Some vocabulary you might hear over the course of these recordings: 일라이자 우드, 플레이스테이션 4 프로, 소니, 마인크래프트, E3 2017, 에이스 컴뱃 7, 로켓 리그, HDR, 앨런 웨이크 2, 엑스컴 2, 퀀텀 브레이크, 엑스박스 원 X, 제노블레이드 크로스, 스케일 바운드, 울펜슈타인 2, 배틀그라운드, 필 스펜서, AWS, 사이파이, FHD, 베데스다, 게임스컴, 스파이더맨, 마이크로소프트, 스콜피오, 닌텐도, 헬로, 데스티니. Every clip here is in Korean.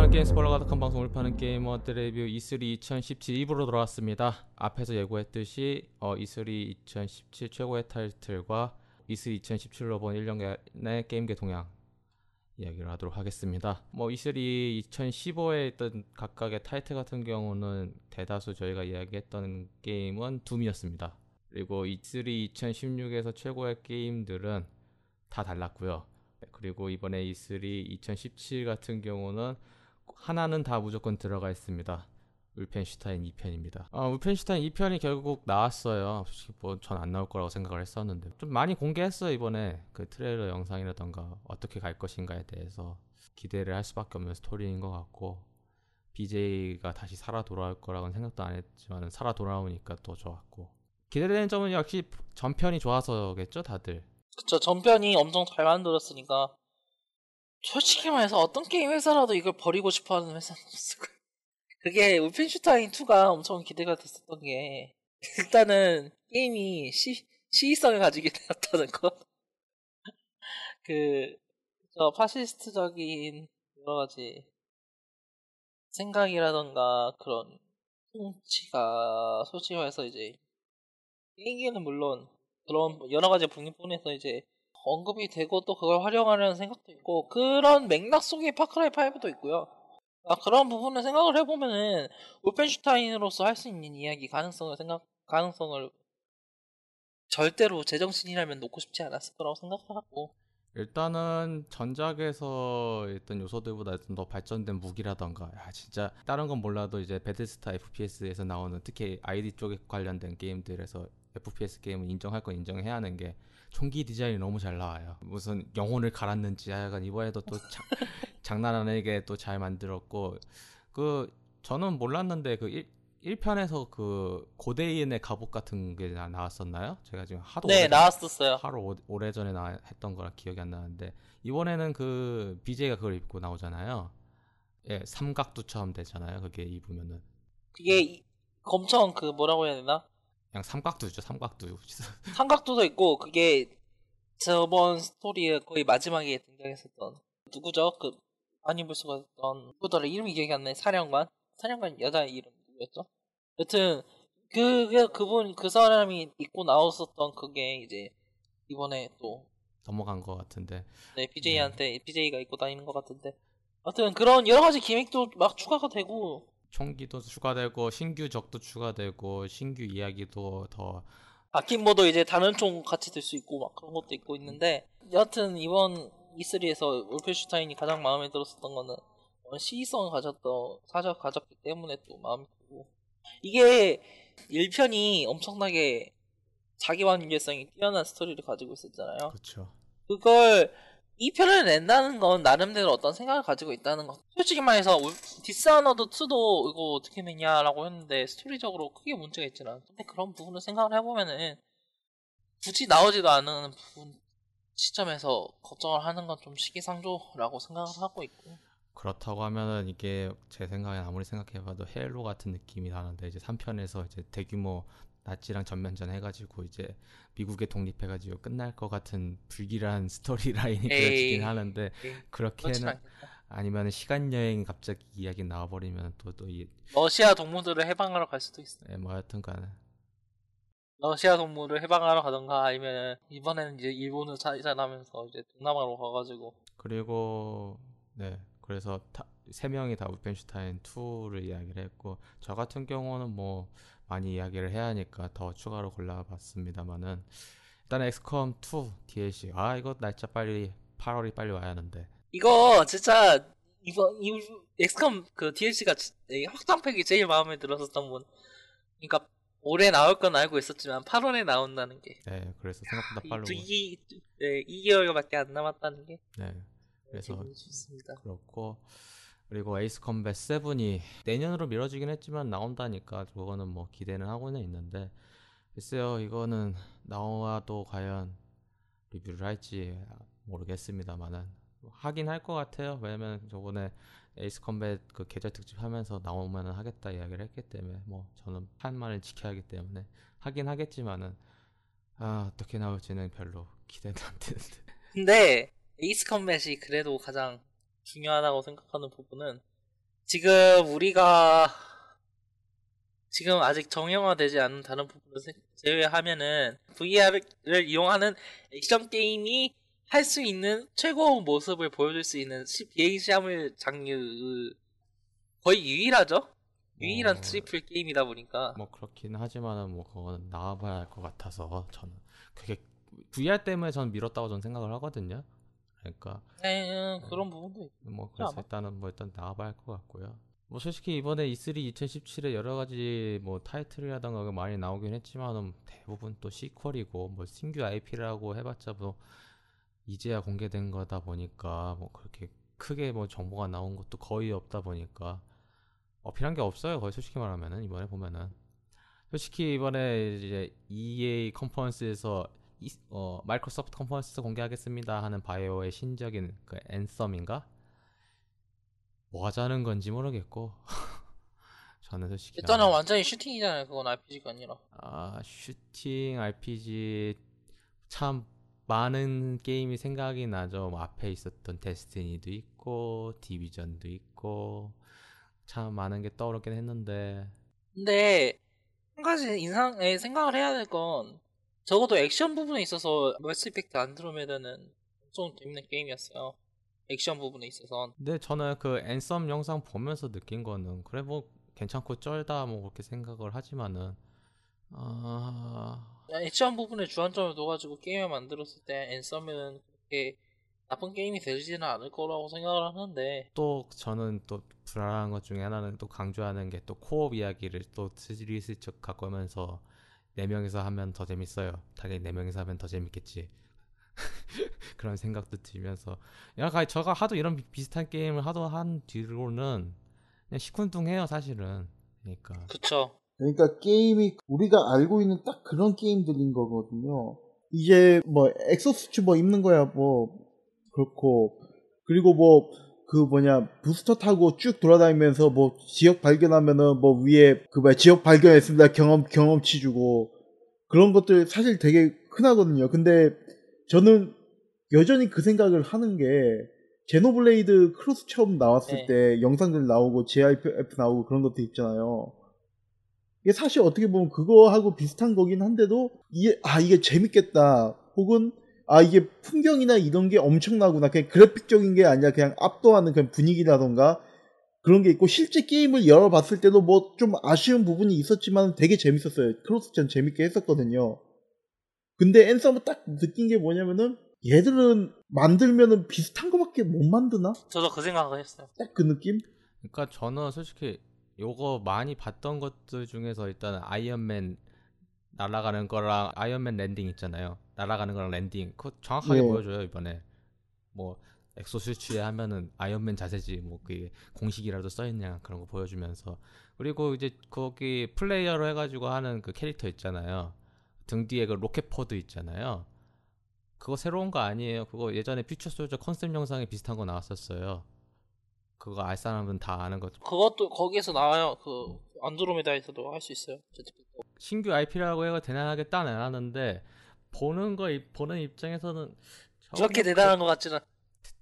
간판한 게임 스포일러 가득한 방송 울파는 게이머들 레뷰 E3 2017 2부로 돌아왔습니다. 앞에서 예고했듯이 E3 2017 최고의 타이틀과 E3 2017로 본 1년간의 게임계 동향 이야기를 하도록 하겠습니다. E3 2015에 있던 각각의 타이틀 같은 경우는 대다수 저희가 이야기했던 게임은 둠이었습니다. 그리고 E3 2016에서 최고의 게임들은 다 달랐고요. 그리고 이번에 E3 2017 같은 경우는 하나는 다 무조건 들어가 있습니다. 울펜슈타인 2편입니다. 울펜슈타인 2편이 결국 나왔어요. 솔직히 전 안 나올 거라고 생각을 했었는데 좀 많이 공개했어요. 이번에 그 트레일러 영상이라던가 어떻게 갈 것인가에 대해서 기대를 할 수밖에 없는 스토리인 것 같고, BJ가 다시 살아 돌아올 거라고는 생각도 안 했지만 살아 돌아오니까 더 좋았고, 기대되는 점은 역시 전편이 좋아서겠죠 다들. 그쵸, 전편이 엄청 잘 만들었으니까. 솔직히 말해서 어떤 게임 회사라도 이걸 버리고 싶어하는 회사는 없을 거예요. 그게 울펜슈타인 2가 엄청 기대가 됐었던 게, 일단은 게임이 시의성을 가지게 되었다는 것. 저 파시스트적인 여러 가지 생각이라던가 그런 통치가 솔직히 말해서 이제 게임기는 물론 그런 여러 가지 분야에서 이제 언급이 되고, 또 그걸 활용하려는 생각도 있고, 그런 맥락 속에 파크라이 5도 있고요. 그런 부분을 생각을 해보면은 울펜슈타인으로서 할 수 있는 이야기 가능성을 절대로 제정신이라면 놓고 싶지 않았을 거라고 생각하고, 일단은 전작에서 일단 요소들보다 좀 더 발전된 무기라던가, 진짜 다른 건 몰라도 이제 베데스다 FPS에서 나오는, 특히 아이디 쪽에 관련된 게임들에서 FPS 게임은 인정할 건 인정해야 하는 게 총기 디자인이 너무 잘 나와요. 무슨 영혼을 갈았는지 하여간 이번에도 또 장난 아니게 또 잘 만들었고, 저는 몰랐는데 1편에서 고대인의 갑옷 같은 게 나왔었나요? 제가 지금 하도 나왔었어요. 하루 오래전에 했던 거라 기억이 안 나는데, 이번에는 BJ가 그걸 입고 나오잖아요. 예, 삼각두처럼 되잖아요. 그게 입으면은 그게 엄청 뭐라고 해야 되나? 그냥 삼각두죠, 삼각두. 삼각두도 있고, 그게 저번 스토리의 거의 마지막에 등장했었던 누구죠? 안이불수가 했던 누구더라? 이름이 기억이 안 나요. 사령관 여자 이름 누구였죠? 여튼 그 사람이 입고 나왔었던 그게 이제 이번에 또 넘어간 것 같은데. 네, BJ한테 BJ가 입고 다니는 것 같은데. 여튼 그런 여러 가지 기믹도 막 추가가 되고. 총기도 추가되고, 신규 적도 추가되고, 신규 이야기도 더 아킨모도 이제 다른 총 같이 들 수 있고 막 그런 것도 있고 있는데, 여하튼 이번 E3에서 울펜슈타인이 가장 마음에 들었었던 거는 시의성을 가졌기 때문에 또 마음이 들고, 이게 1편이 엄청나게 자기와의 유해성이 뛰어난 스토리를 가지고 있었잖아요. 그렇죠. 그걸 2편을 낸다는 건 나름대로 어떤 생각을 가지고 있다는 것. 솔직히 말해서 디스아너드 2도 이거 어떻게 내냐라고 했는데 스토리적으로 크게 문제가 있진 않은데, 그런 부분을 생각을 해보면은 굳이 나오지도 않은 부분 시점에서 걱정을 하는 건 좀 시기상조라고 생각을 하고 있고, 그렇다고 하면은 이게 제 생각에 아무리 생각해봐도 헬로 같은 느낌이 나는데, 이제 3편에서 이제 대규모 나치랑 전면전 해가지고 이제 미국에 독립해가지고 끝날 것 같은 불길한 스토리 라인이 그려지긴 하는데, 그렇게는 아니면 시간여행 갑자기 이야기 나와버리면 또 러시아 동물들을 해방하러 갈 수도 있어요. 네, 뭐 하여튼간에 러시아 동물을 해방하러 가던가, 아니면 이번에는 이제 일본을 차지하면서 이제 동남아로 가가지고. 그리고 그래서 세 명이 다 울펜슈타인 2를 이야기를 했고, 저 같은 경우는 많이 이야기를 해야 하니까 더 추가로 골라봤습니다만은, 일단 엑스컴 2 DLC. 이거 날짜 빨리 8월이 빨리 와야 하는데, 이거 진짜 이 엑스컴 DLC가 확장팩이 제일 마음에 들었었던 분. 그러니까 올해 나올 건 알고 있었지만 8월에 나온다는 게. 네, 그래서 생각보다 빠르고. 2개월밖에 안 남았다는 게. 네, 그래서 좋습니다. 그렇고. 그리고 에이스 컴뱃 7이 내년으로 미뤄지긴 했지만 나온다니까 그거는 기대는 하고는 있는데, 글쎄요, 이거는 나와도 과연 리뷰를 할지 모르겠습니다만은 하긴 할 것 같아요. 왜냐면 저번에 에이스 컴뱃 계절 특집 하면서 나오면은 하겠다 이야기를 했기 때문에, 저는 판만을 지켜야 하기 때문에 하긴 하겠지만은 어떻게 나올지는 별로 기대는 안 되는데. 근데 에이스 컴뱃이 그래도 가장 중요하다고 생각하는 부분은 지금 우리가 지금 아직 정형화되지 않은 다른 부분을 제외하면은 VR을 이용하는 액션 게임이 할 수 있는 최고의 모습을 보여줄 수 있는 예시야물 장르 거의 유일하죠? 유일한 트리플 게임이다 보니까 뭐 그렇긴 하지만은 뭐 그거는 나와봐야 할 것 같아서 저는 그게 VR 때문에 저는 미뤘다고 저는 생각을 하거든요. 그러니까 네, 그런 부분도 있고 뭐 그래서 일단 나와봐야 할 것 같고요. 뭐 솔직히 이번에 E3 2017에 여러 가지 뭐 타이틀이라던가 많이 나오긴 했지만은 대부분 또 시퀄이고 뭐 신규 IP라고 해봤자 뭐 이제야 공개된 거다 보니까 뭐 그렇게 크게 뭐 정보가 나온 것도 거의 없다 보니까 어필한 게 없어요. 거의 솔직히 말하면은 이번에 보면은 솔직히 이번에 이제 EA 컨퍼런스에서 마이크로소프트 컨퍼런스에서 공개하겠습니다 하는 바이오의 신적인 그 앤썸인가? 뭐 하자는 건지 모르겠고 저는 솔직히 일단은 완전히 슈팅이잖아요. 그건 RPG가 아니라 슈팅 RPG 참 많은 게임이 생각이 나죠. 뭐 앞에 있었던 데스티니도 있고 디비전도 있고 참 많은 게 떠오르긴 했는데 근데 한 가지 인상에 생각을 해야 될 건 적어도 액션 부분에 있어서 매스 이펙트 안드로메다는 좀 재밌는 게임이었어요. 액션 부분에 있어서. 근데 저는 그 앤썸 영상 보면서 느낀 거는 그래 뭐 괜찮고 쩔다 뭐 그렇게 생각을 하지만은 액션 부분에 주안점을 둬가지고 게임을 만들었을 때 앤썸은 그렇게 나쁜 게임이 되지는 않을 거라고 생각을 하는데 또 저는 또 불안한 것 중에 하나는 또 강조하는 게 또 코업 이야기를 또 슬쩍 갖고 오면서 4명이서 하면 더 재밌어요. 당연히 4명이서 하면 더 재밌겠지 그런 생각도 들면서 약간 제가 하도 이런 비슷한 게임을 하도 한 뒤로는 그냥 시큰둥해요 사실은. 그러니까 그쵸. 그러니까 게임이 우리가 알고 있는 딱 그런 게임들인 거거든요. 이제 뭐 엑소스트 뭐 입는 거야 뭐 그렇고 그리고 뭐 그 부스터 타고 쭉 돌아다니면서 뭐 지역 발견하면은 뭐 위에 그 뭐야 지역 발견했습니다 경험치 주고 그런 것들 사실 되게 흔하거든요. 근데 저는 여전히 그 생각을 하는 게 제노블레이드 크로스 처음 나왔을 네. 때 영상들 나오고 GIF 나오고 그런 것도 있잖아요. 이게 사실 어떻게 보면 그거하고 비슷한 거긴 한데도 이게 재밌겠다 혹은 이게 풍경이나 이런 게 엄청나구나 그냥 그래픽적인 게 아니라 그냥 압도하는 그런 분위기라던가 그런 게 있고 실제 게임을 열어봤을 때도 뭐 좀 아쉬운 부분이 있었지만 되게 재밌었어요. 크로스전 재밌게 했었거든요. 근데 앤썸은 딱 느낀 게 뭐냐면은 얘들은 만들면은 비슷한 거밖에 못 만드나? 저도 그 생각을 했어요. 딱 그 느낌? 그러니까 저는 솔직히 요거 많이 봤던 것들 중에서 일단 아이언맨 날아가는 거랑 아이언맨 랜딩 있잖아요. 날아가는 거랑 랜딩 그거 정확하게 보여줘요. 이번에 뭐 엑소스츠에 하면은 아이언맨 자세지 뭐 그 공식이라도 써있냐 그런 거 보여주면서 그리고 이제 거기 플레이어로 해가지고 하는 그 캐릭터 있잖아요. 등 뒤에 그 로켓 포드 있잖아요. 그거 새로운 거 아니에요. 그거 예전에 퓨처 솔저 컨셉 영상에 비슷한 거 나왔었어요. 그거 알 사람은 다 아는 거죠. 그것도 거기에서 나와요. 그 안드로메다에서도 할 수 있어요. 신규 IP라고 해가 대단하겠다 안 하는데 보는 입장에서는 그렇게 대단한 거 같지는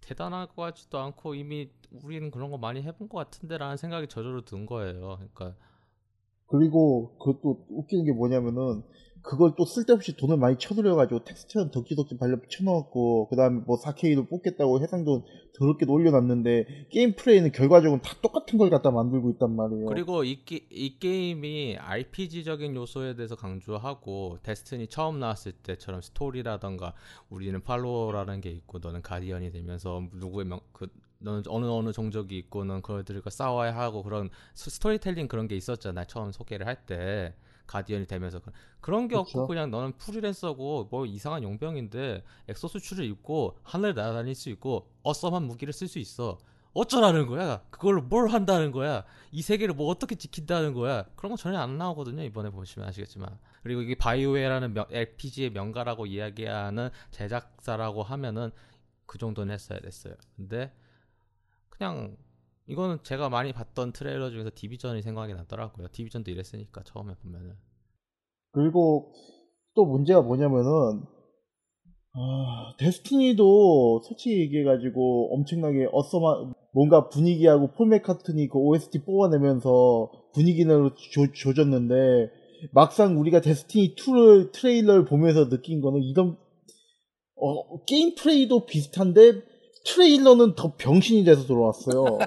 대단할 것 같지도 않고 이미 우리는 그런 거 많이 해본 것 같은데라는 생각이 저절로 든 거예요. 그러니까 그리고 그것도 웃기는 게 뭐냐면은. 그걸 또 쓸데없이 돈을 많이 쳐들여가지고 텍스처는 덕지덕지 발려 쳐넣었고 그 다음에 뭐 4K도 뽑겠다고 해상도 더럽게도 올려놨는데 게임 플레이는 결과적으로 다 똑같은 걸 갖다 만들고 있단 말이에요. 그리고 이 게임이 RPG적인 요소에 대해서 강조하고 데스티니 처음 나왔을 때처럼 스토리라던가 우리는 팔로워라는 게 있고 너는 가디언이 되면서 누구의 너는 어느 종족이 있고 넌 그들과 싸워야 하고 그런 스토리텔링 그런 게 있었잖아. 처음 소개를 할 때 가디언이 되면서 그런 게 그쵸? 없고 그냥 너는 프리랜서고 뭐 이상한 용병인데 엑소수출을 입고 하늘 날아다닐 수 있고 어썸한 무기를 쓸 수 있어. 어쩌라는 거야? 그걸로 뭘 한다는 거야? 이 세계를 뭐 어떻게 지킨다는 거야? 그런 거 전혀 안 나오거든요. 이번에 보시면 아시겠지만 그리고 이게 바이오웨어라는 LPG의 명가라고 이야기하는 제작사라고 하면은 그 정도는 했어야 됐어요. 근데 그냥 이거는 제가 많이 봤던 트레일러 중에서 디비전이 생각이 났더라고요. 디비전도 이랬으니까 처음에 보면은. 그리고 또 문제가 뭐냐면은 데스티니도 솔직히 얘기해가지고 엄청나게 어썸한 뭔가 분위기하고 폴 맥카트니 그 OST 뽑아내면서 분위기를 조졌는데 막상 우리가 데스티니 2를 트레일러를 보면서 느낀 거는 이런 게임 플레이도 비슷한데 트레일러는 더 병신이 돼서 들어왔어요.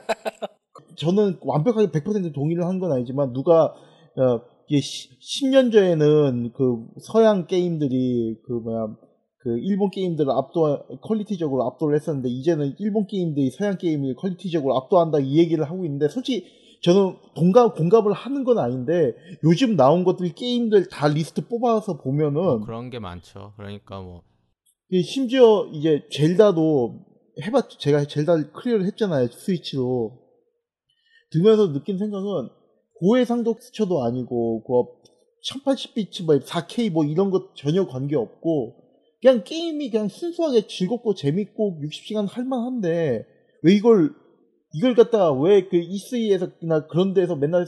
저는 완벽하게 100% 동의를 한 건 아니지만 누가 10년 전에는 그 서양 게임들이 그 일본 게임들을 퀄리티적으로 압도를 했었는데 이제는 일본 게임들이 서양 게임을 퀄리티적으로 압도한다 이 얘기를 하고 있는데 솔직히 저는 공감을 하는 건 아닌데 요즘 나온 것들 게임들 다 리스트 뽑아서 보면은 그런 게 많죠. 그러니까 뭐 심지어 이제 젤다도 해봤죠. 제가 젤다를 클리어를 했잖아요. 스위치로 들면서 느낀 생각은 고해상도 텍스처도 아니고 그 1080p 뭐 4K 뭐 이런 것 전혀 관계 없고 그냥 게임이 그냥 순수하게 즐겁고 재밌고 60시간 할만한데 왜 이걸 갖다가 왜 그 E3에서나 그런 데서 맨날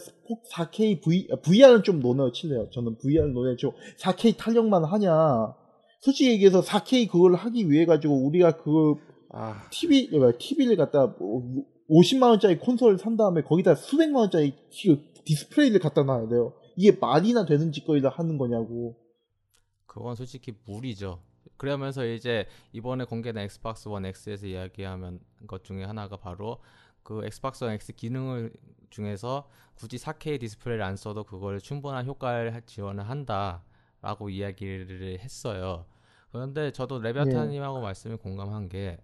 4K VR은 좀 논의치네요. 저는 VR은 논의치고 4K 탄력만 하냐. 솔직히 얘기해서 4K 그걸 하기 위해 가지고 우리가 그 TV를 갖다 50만 원짜리 콘솔을 산 다음에 거기다 수백만 원짜리 디스플레이를 갖다 놔야 돼요. 이게 말이나 되는 짓거리를 하는 거냐고. 그건 솔직히 무리죠. 그러면서 이제 이번에 공개된 엑스박스 원 X에서 이야기하면 것 중에 하나가 바로 그 엑스박스 원 X 기능을 중에서 굳이 4K 디스플레이를 안 써도 그걸 충분한 효과를 지원을 한다라고 이야기를 했어요. 그런데 저도 레비아타님하고 말씀에 공감한 게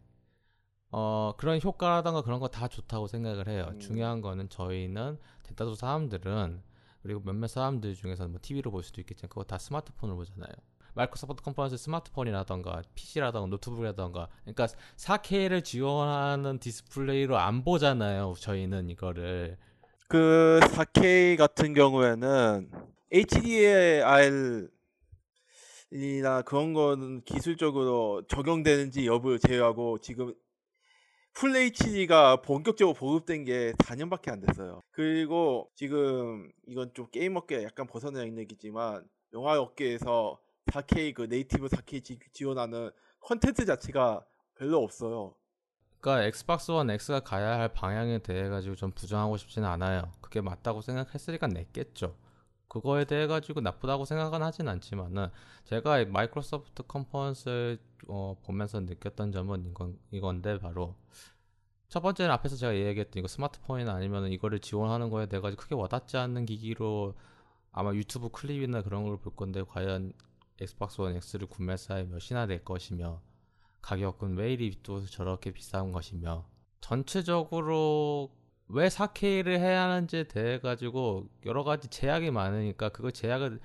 그런 효과라던가 그런 거 다 좋다고 생각을 해요. 중요한 거는 저희는 대다수 사람들은 그리고 몇몇 사람들 중에서는 뭐 TV로 볼 수도 있겠지만 그거 다 스마트폰으로 보잖아요. 마이크로소프트 컴퍼니에서 스마트폰이라던가 PC라던가 노트북이라던가 그러니까 4K를 지원하는 디스플레이로 안 보잖아요. 저희는 이거를 그 4K 같은 경우에는 HDR 이나 그런 거는 기술적으로 적용되는지 여부를 제외하고 지금 FHD가 본격적으로 보급된 게 4년밖에 안 됐어요. 그리고 지금 이건 좀 게임 업계에 약간 벗어나 있는 얘기지만 영화 업계에서 4K 그 네이티브 4K 지원하는 콘텐츠 자체가 별로 없어요. 그러니까 엑스박스 원 X가 가야 할 방향에 대해 가지고 좀 부정하고 싶지는 않아요. 그게 맞다고 생각했으니까 냈겠죠. 그거에 대해 가지고 나쁘다고 생각은 하진 않지만은 제가 마이크로소프트 컨퍼런스를 보면서 느꼈던 점은 이건데 바로 첫 번째는 앞에서 제가 얘기했던 이거 스마트폰이나 아니면은 이거를 지원하는 거에 대해 가지고 크게 와닿지 않는 기기로 아마 유튜브 클립이나 그런 걸 볼 건데 과연 엑스박스 원 X를 구매사에 몇이나 될 것이며 가격은 왜 이리 또 저렇게 비싼 것이며 전체적으로 왜 4K를 해야 하는지에 대해 가지고 여러 가지 제약이 많으니까 그 제약을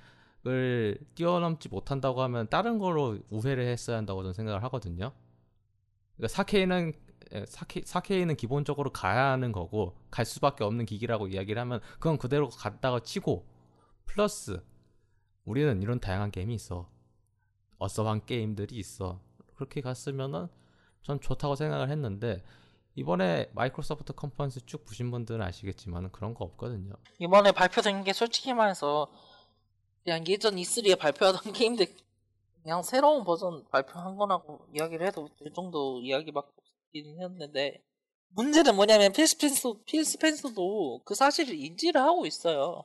뛰어넘지 못한다고 하면 다른 거로 우회를 했어야 한다고 저는 생각을 하거든요. 그러니까 4K는 기본적으로 가야 하는 거고 갈 수밖에 없는 기기라고 이야기를 하면 그건 그대로 갔다가 치고 플러스 우리는 이런 다양한 게임이 있어. 어서한 게임들이 있어. 그렇게 갔으면은 전 좋다고 생각을 했는데 이번에 마이크로소프트 컨퍼런스 쭉 보신 분들은 아시겠지만 그런 거 없거든요. 이번에 발표된 게 솔직히 말해서 그냥 예전 E3에 발표하던 게임들 그냥 새로운 버전 발표한 거라고 이야기를 해도 될 정도 이야기밖에 없긴 했는데 문제는 뭐냐면 필 스펜서도 그 사실을 인지를 하고 있어요.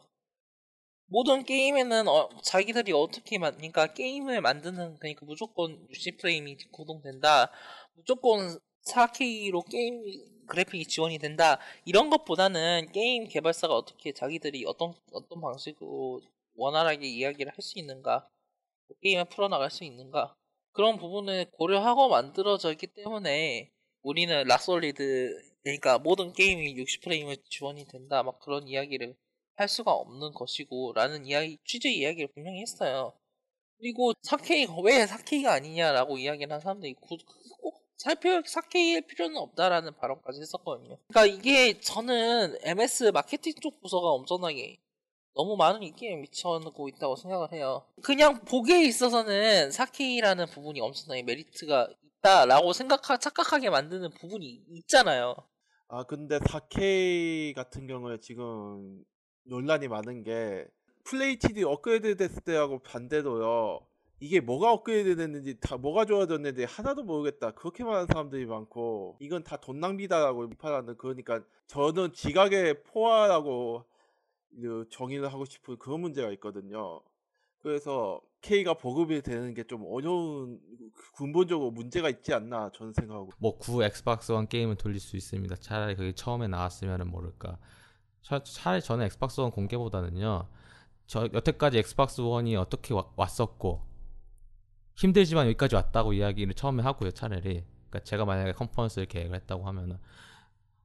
모든 게임에는 자기들이 어떻게 만드니까 게임을 만드는 그러니까 무조건 60프레임이 고정된다. 무조건 4K로 게임 그래픽이 지원이 된다 이런 것보다는 게임 개발사가 어떻게 자기들이 어떤 방식으로 원활하게 이야기를 할 수 있는가 게임을 풀어나갈 수 있는가 그런 부분을 고려하고 만들어졌기 때문에 우리는 락솔리드 그러니까 모든 게임이 60프레임을 지원이 된다 막 그런 이야기를 할 수가 없는 것이고 라는 취재 이야기를 분명히 했어요. 그리고 4K 왜 4K가 아니냐라고 이야기를 한 사람들이 꼭 4K일 필요는 없다라는 발언까지 했었거든요. 그러니까 이게 저는 MS 마케팅 쪽 부서가 엄청나게 너무 많은 인기에 미쳐놓고 있다고 생각을 해요. 그냥 보기에 있어서는 4K라는 부분이 엄청나게 메리트가 있다라고 착각하게 만드는 부분이 있잖아요. 근데 4K 같은 경우에 지금 논란이 많은 게 FHD 업그레이드 됐을 때하고 반대로요. 이게 뭐가 업그레이드 됐는지, 다 뭐가 좋아졌는지 하나도 모르겠다, 그렇게 말하는 사람들이 많고, 이건 다 돈 낭비다라고 비판하는, 그러니까 저는 지각의 포화라고 정의를 하고 싶은 그런 문제가 있거든요. 그래서 K가 보급이 되는 게 좀 어려운, 근본적으로 문제가 있지 않나 저는 생각하고. 뭐 구 엑스박스 원 게임을 돌릴 수 있습니다. 차라리 그게 처음에 나왔으면은 모를까. 차라리 저는 엑스박스 원 공개보다는요, 저 여태까지 엑스박스 원이 어떻게 왔었고 힘들지만 여기까지 왔다고 이야기를 처음에 하고요, 차라리. 그러니까 제가 만약에 컨퍼런스를 계획을 했다고 하면은,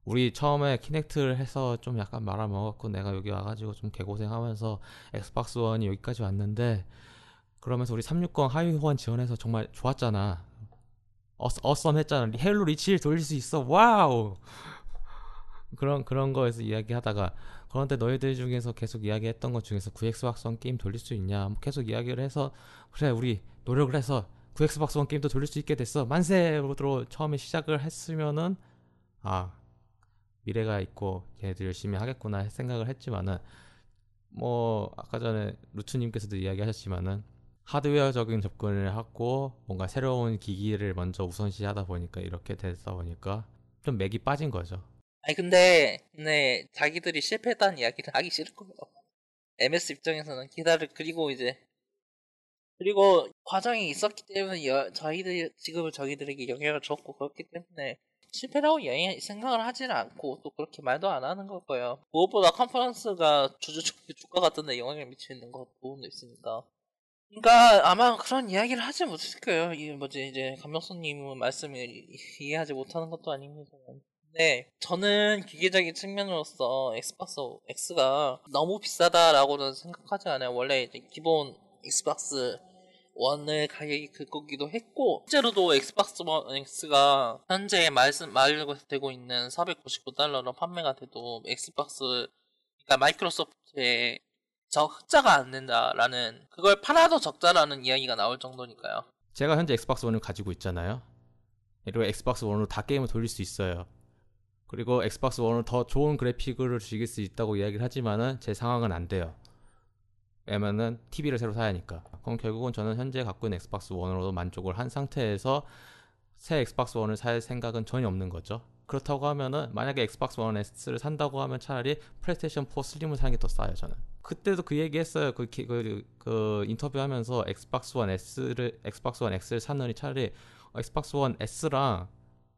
우리 처음에 키넥트를 해서 좀 약간 말아먹었고 내가 여기 와가지고 좀 개고생하면서 엑스박스 원이 여기까지 왔는데, 그러면서 우리 360 하위 호환 지원해서 정말 좋았잖아, 어썸했잖아, 헬로 리치를 돌릴 수 있어, 와우. 그런 거에서 이야기하다가, 그런데 너희들 중에서 계속 이야기했던 것 중에서 9X박스 원 게임 돌릴 수 있냐, 계속 이야기를 해서, 그래 우리 노력을 해서 9X박스 원 게임도 돌릴 수 있게 됐어, 만세로 처음에 시작을 했으면은, 아 미래가 있고 걔네들 열심히 하겠구나 생각을 했지만은, 뭐 아까 전에 루트님께서도 이야기하셨지만은 하드웨어적인 접근을 하고 뭔가 새로운 기기를 먼저 우선시하다 보니까 이렇게 되다 보니까 좀 맥이 빠진 거죠. 아니 근데 자기들이 실패했다는 이야기를 하기 싫을 거예요. MS 입장에서는. 그리고 이제 과정이 있었기 때문에 자기들 지금은 자기들에게 영향을 줬고, 그렇기 때문에 실패라고 생각을 하지는 않고 또 그렇게 말도 안 하는 걸 거예요. 무엇보다 컨퍼런스가 주가 같은 데 영향을 미치는 것 부분도 있으니까. 그러니까 아마 그런 이야기를 하지 못했을 거예요. 이제 감독님은 말씀을 이해하지 못하는 것도 아닙니다. 근데 저는 기계적인 측면으로서 엑스박스 X가 너무 비싸다라고는 생각하지 않아요. 원래 이제 기본 엑스박스 원의 가격이 그거기도 했고, 실제로도 엑스박스 원 X가 현재 말되고 있는 $499로 판매가 돼도 그러니까 마이크로소프트에 적자가 안 낸다라는, 그걸 팔아도 적자라는 이야기가 나올 정도니까요. 제가 현재 엑스박스 원을 가지고 있잖아요. 그리고 엑스박스 원으로 다 게임을 돌릴 수 있어요. 그리고 엑스박스 원으로 더 좋은 그래픽을 즐길 수 있다고 이야기를 하지만은 제 상황은 안 돼요. 왜냐면은 TV를 새로 사야 하니까. 그럼 결국은 저는 현재 갖고 있는 엑스박스 1으로도 만족을 한 상태에서 새 엑스박스 1을 살 생각은 전혀 없는 거죠. 그렇다고 하면은 만약에 엑스박스 1 S를 산다고 하면 차라리 플레이스테이션 4 슬림을 사는 게 더 싸요, 저는. 그때도 그 얘기 했어요. 그 인터뷰하면서 엑스박스 1 X를 사느니 차라리 엑스박스 1 S랑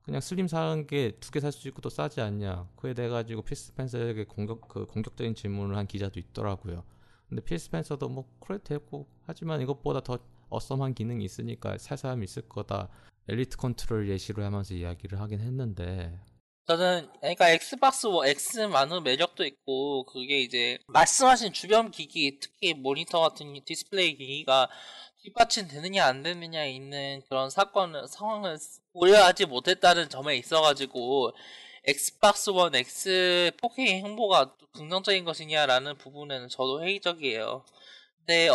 그냥 슬림 사는 게 두 개 살 수 있고 더 싸지 않냐. 그에 대해 가지고 필 스펜서에게 공격적인 질문을 한 기자도 있더라고요. 근데 필 스펜서도 뭐 그래도 되고, 하지만 이것보다 더 어썸한 기능이 있으니까 살 사람이 있을 거다, 엘리트 컨트롤 예시로 하면서 이야기를 하긴 했는데, 저는 그러니까 엑스박스 X만의 매력도 있고, 그게 이제 말씀하신 주변 기기, 특히 모니터 같은 디스플레이 기기가 뒷받침 되느냐 안 되느냐에 있는 그런 상황을 고려하지 못했다는 점에 있어가지고 엑스박스 원 X 4K 행보가 긍정적인 것이냐라는 부분에는 저도 회의적이에요. 근데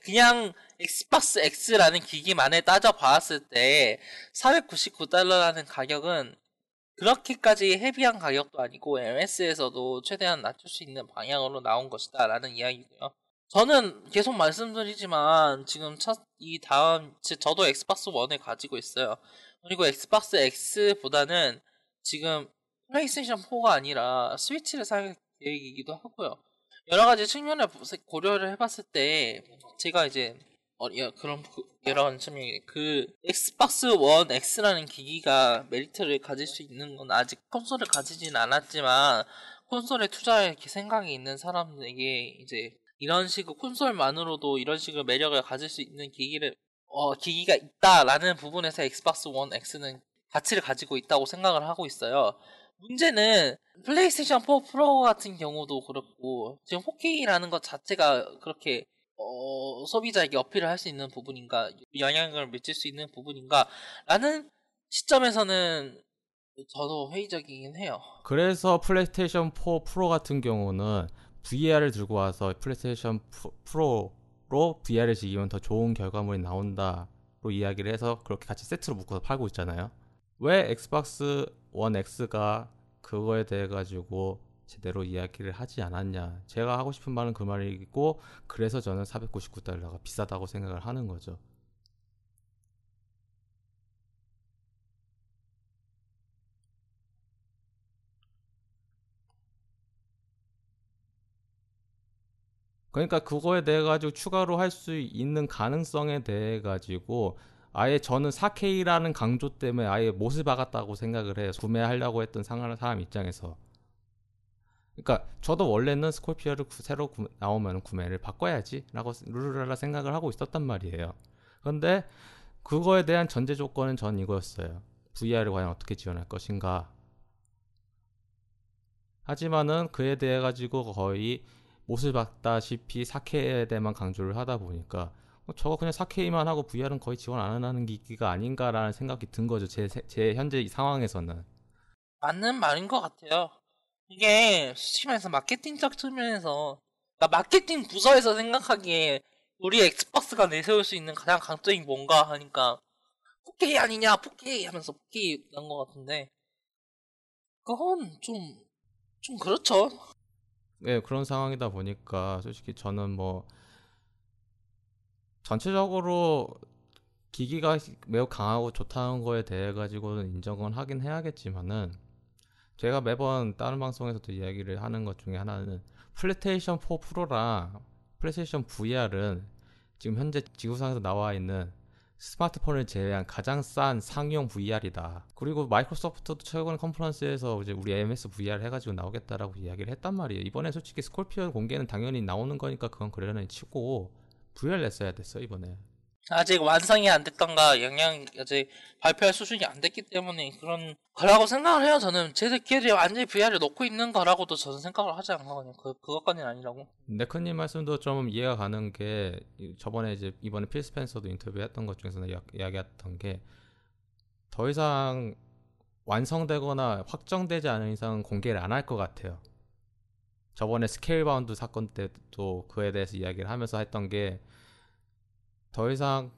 그냥 엑스박스 X라는 기기만에 따져봤을 때 $499라는 가격은 그렇게까지 헤비한 가격도 아니고 MS에서도 최대한 낮출 수 있는 방향으로 나온 것이다라는 이야기고요. 저는 계속 말씀드리지만 지금 저도 엑스박스 1을 가지고 있어요. 그리고 엑스박스 X보다는 지금 플레이스테이션 4가 아니라 스위치를 살 계획이기도 하고요. 여러 가지 측면을 고려를 해봤을 때, 제가 이제 여러 측면이, 그 엑스박스 원 X라는 기기가 메리트를 가질 수 있는 건, 아직 콘솔을 가지진 않았지만 콘솔에 투자할 생각이 있는 사람에게 이제 이런 식으로 콘솔만으로도 이런 식으로 매력을 가질 수 있는 기기가 있다라는 부분에서 엑스박스 원 X는 가치를 가지고 있다고 생각을 하고 있어요. 문제는 플레이스테이션 4 프로 같은 경우도 그렇고, 지금 4K라는 것 자체가 그렇게 소비자에게 어필을 할 수 있는 부분인가, 영향을 미칠 수 있는 부분인가 라는 시점에서는 저도 회의적이긴 해요. 그래서 플레이스테이션 4 프로 같은 경우는 VR을 들고 와서 플레이스테이션 프로로 VR을 즐기면 더 좋은 결과물이 나온다로 이야기를 해서 그렇게 같이 세트로 묶어서 팔고 있잖아요. 왜 엑스박스 원 X가 그거에 대해 가지고 제대로 이야기를 하지 않았냐. 제가 하고 싶은 말은 그 말이고, 그래서 저는 499달러가 비싸다고 생각을 하는 거죠. 그러니까 그거에 대해 가지고 추가로 할 수 있는 가능성에 대해 가지고 아예 저는 4K라는 강조 때문에 아예 못을 박았다고 생각을 해요. 구매하려고 했던 사람 입장에서. 그러니까 저도 원래는 스콜피어를 새로 나오면 구매를 바꿔야지 라고 룰루랄라 생각을 하고 있었단 말이에요. 그런데 그거에 대한 전제 조건은 전 이거였어요. VR을 과연 어떻게 지원할 것인가. 하지만은 그에 대해 가지고 거의 못을 박다시피 4K에 대해만 강조를 하다 보니까 저거 그냥 4K만 하고 VR은 거의 지원 안 하는 기기가 아닌가라는 생각이 든 거죠. 제 현재 상황에서는. 맞는 말인 것 같아요. 이게 솔직히 말해서 마케팅적 측면에서, 그러니까 마케팅 부서에서 생각하기에 우리 엑스박스가 내세울 수 있는 가장 강점이 뭔가 하니까 4K 아니냐 4K 하면서 4K 난 것 같은데 그건 좀 그렇죠. 예, 그런 상황이다 보니까 솔직히 저는 뭐 전체적으로 기기가 매우 강하고 좋다는 거에 대해 가지고는 인정은 하긴 해야겠지만은, 제가 매번 다른 방송에서도 이야기를 하는 것 중에 하나는 플레이스테이션 4 프로랑 플레이스테이션 VR은 지금 현재 지구상에서 나와 있는 스마트폰을 제외한 가장 싼 상용 VR이다. 그리고 마이크로소프트도 최근 컨퍼런스에서 이제 우리 MS VR 해가지고 나오겠다라고 이야기를 했단 말이에요. 이번에 솔직히 스콜피어 공개는 당연히 나오는 거니까 그건 그러려니 치고 VR 냈어야 됐어 이번에. 아직 완성이 안 됐던가 영향 아직 발표할 수준이 안 됐기 때문에 그런 거라고 생각을 해요. 저는 제들끼리 완전히 VR을 놓고 있는 거라고도 저는 생각을 하지 않거든요. 그것까지는 아니라고. 네크님 말씀도 좀 이해가 가는 게, 저번에 이제 이번에 필 스펜서도 인터뷰했던 것 중에서 이야기했던 게, 더 이상 완성되거나 확정되지 않은 이상은 공개를 안 할 것 같아요. 저번에 스케일 바운드 사건 때도 그에 대해서 이야기를 하면서 했던 게, 더 이상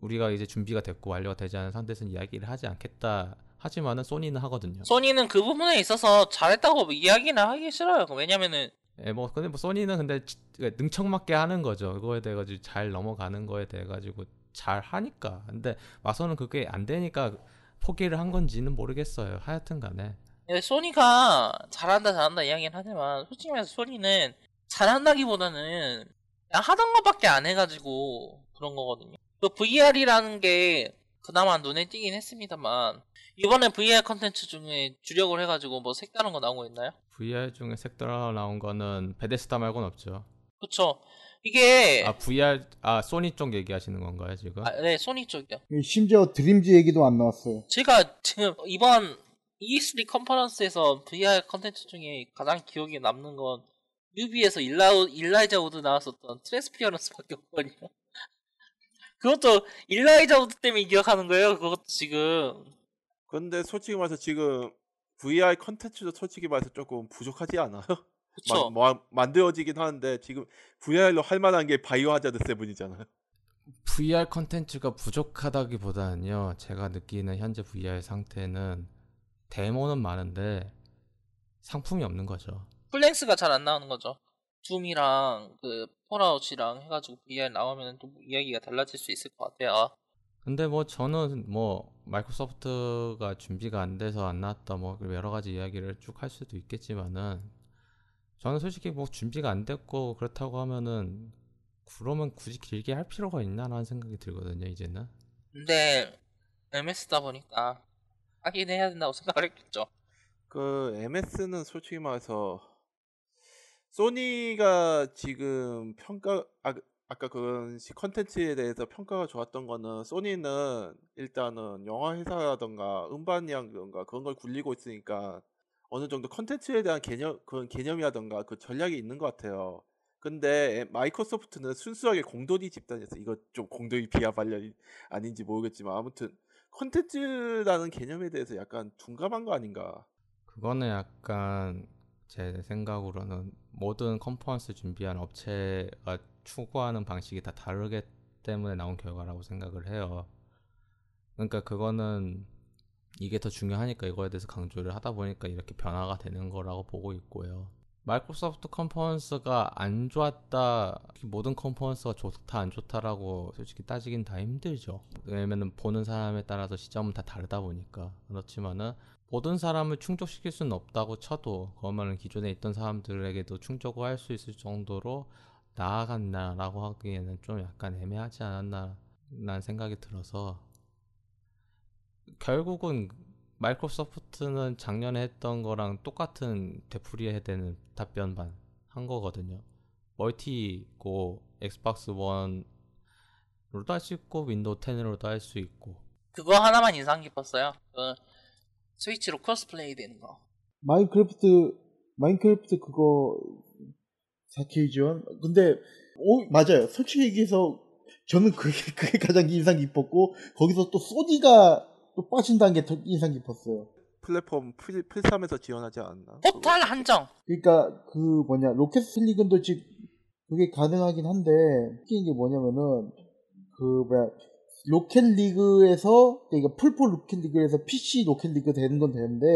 우리가 이제 준비가 됐고 완료가 되지 않은 상태에서는 이야기를 하지 않겠다. 하지만은 소니는 하거든요. 소니는 그 부분에 있어서 잘했다고 이야기는 하기 싫어요. 왜냐면은 근데 뭐 소니는 근데 능청맞게 하는 거죠. 그거에 대해 가지고 잘 넘어가는 거에 대해 가지고 잘 하니까. 근데 마소는 그게 안 되니까 포기를 한 건지는 모르겠어요. 하여튼간에. 네, 소니가 잘한다 이야기는 하지만 솔직히 말해서 소니는 잘한다기보다는 그냥 하던 것밖에 안 해가지고. 그런 거거든요. 그 VR이라는 게 그나마 눈에 띄긴 했습니다만, 이번에 VR 컨텐츠 중에 주력을 해가지고 뭐 색다른 거 나온 거 있나요? VR 중에 색다른 나온 거는 베데스다 말고는 없죠. 그쵸. 이게 소니 쪽 얘기하시는 건가요 지금? 네, 소니 쪽이요. 심지어 드림즈 얘기도 안 나왔어요. 제가 지금 이번 E3 컨퍼런스에서 VR 컨텐츠 중에 가장 기억에 남는 건 뮤비에서 일라이자 우드 나왔었던 트랜스피어런스밖에 없거든요. 그것도 일라이자 우드 때문에 기억하는 거예요. 그것도 지금. 근데 솔직히 말해서 지금 VR 컨텐츠도 솔직히 말해서 조금 부족하지 않아요? 그쵸. 만들어지긴 하는데 지금 VR로 할 만한 게 바이오 하자드 7이잖아요. VR 컨텐츠가 부족하다기보다는요. 제가 느끼는 현재 VR 상태는 데모는 많은데 상품이 없는 거죠. 플랭스가 잘 안 나오는 거죠. 둠이랑 그 폴아웃이랑 해가지고 VR 나오면 또 이야기가 달라질 수 있을 것 같아요. 근데 뭐 저는 뭐 마이크로소프트가 준비가 안 돼서 안 나왔다 뭐 여러 가지 이야기를 쭉 할 수도 있겠지만은, 저는 솔직히 뭐 준비가 안 됐고 그렇다고 하면은 그러면 굳이 길게 할 필요가 있나라는 생각이 들거든요 이제는. 근데 MS다 보니까 하긴 해야 된다고 생각을 했겠죠. 그 MS는 솔직히 말해서 소니가 지금 아까 그 컨텐츠에 대해서 평가가 좋았던 거는, 소니는 일단은 영화 회사라던가 음반이라던가 그런 걸 굴리고 있으니까 어느 정도 컨텐츠에 대한 그런 개념이라던가 그 전략이 있는 것 같아요. 근데 마이크로소프트는 순수하게 공돌이 집단이었어요. 이거 좀 공돌이 비하 발언이 아닌지 모르겠지만 아무튼 컨텐츠라는 개념에 대해서 약간 둔감한 거 아닌가. 그거는 약간 제 생각으로는 모든 컨퍼런스 준비한 업체가 추구하는 방식이 다 다르기 때문에 나온 결과라고 생각을 해요. 그러니까 그거는 이게 더 중요하니까 이거에 대해서 강조를 하다 보니까 이렇게 변화가 되는 거라고 보고 있고요. 마이크로소프트 컨퍼런스가 안 좋았다, 모든 컨퍼런스가 좋다 안 좋다라고 솔직히 따지긴 다 힘들죠. 왜냐면은 보는 사람에 따라서 시점은 다 다르다 보니까. 그렇지만은 모든 사람을 충족시킬 수는 없다고 쳐도 그것만은 기존에 있던 사람들에게도 충족을 할 수 있을 정도로 나아갔나라고 하기에는 좀 약간 애매하지 않았나 라는 생각이 들어서, 결국은 마이크로소프트는 작년에 했던 거랑 똑같은 되풀이해야 되는 답변만 한 거거든요. 멀티고 엑스박스 원으로도 할 수 있고 윈도우 10으로도 할 수 있고. 그거 하나만 인상 깊었어요. 그 스위치로 크로스플레이 되는 거. 마인크래프트 그거 4K 지원. 근데 맞아요. 솔직히 얘기해서 저는 그게 가장 인상 깊었고, 거기서 또 소니가 또 빠진다는 게 더 인상 깊었어요. 플랫폼 플3에서 지원하지 않았나? 포탈 한정! 그러니까 그 로켓 리그도 지금 그게 가능하긴 한데, 이게 뭐냐면은 로켓 리그에서, 그러니까 풀포 로켓 리그에서 PC 로켓 리그 되는 건 되는데,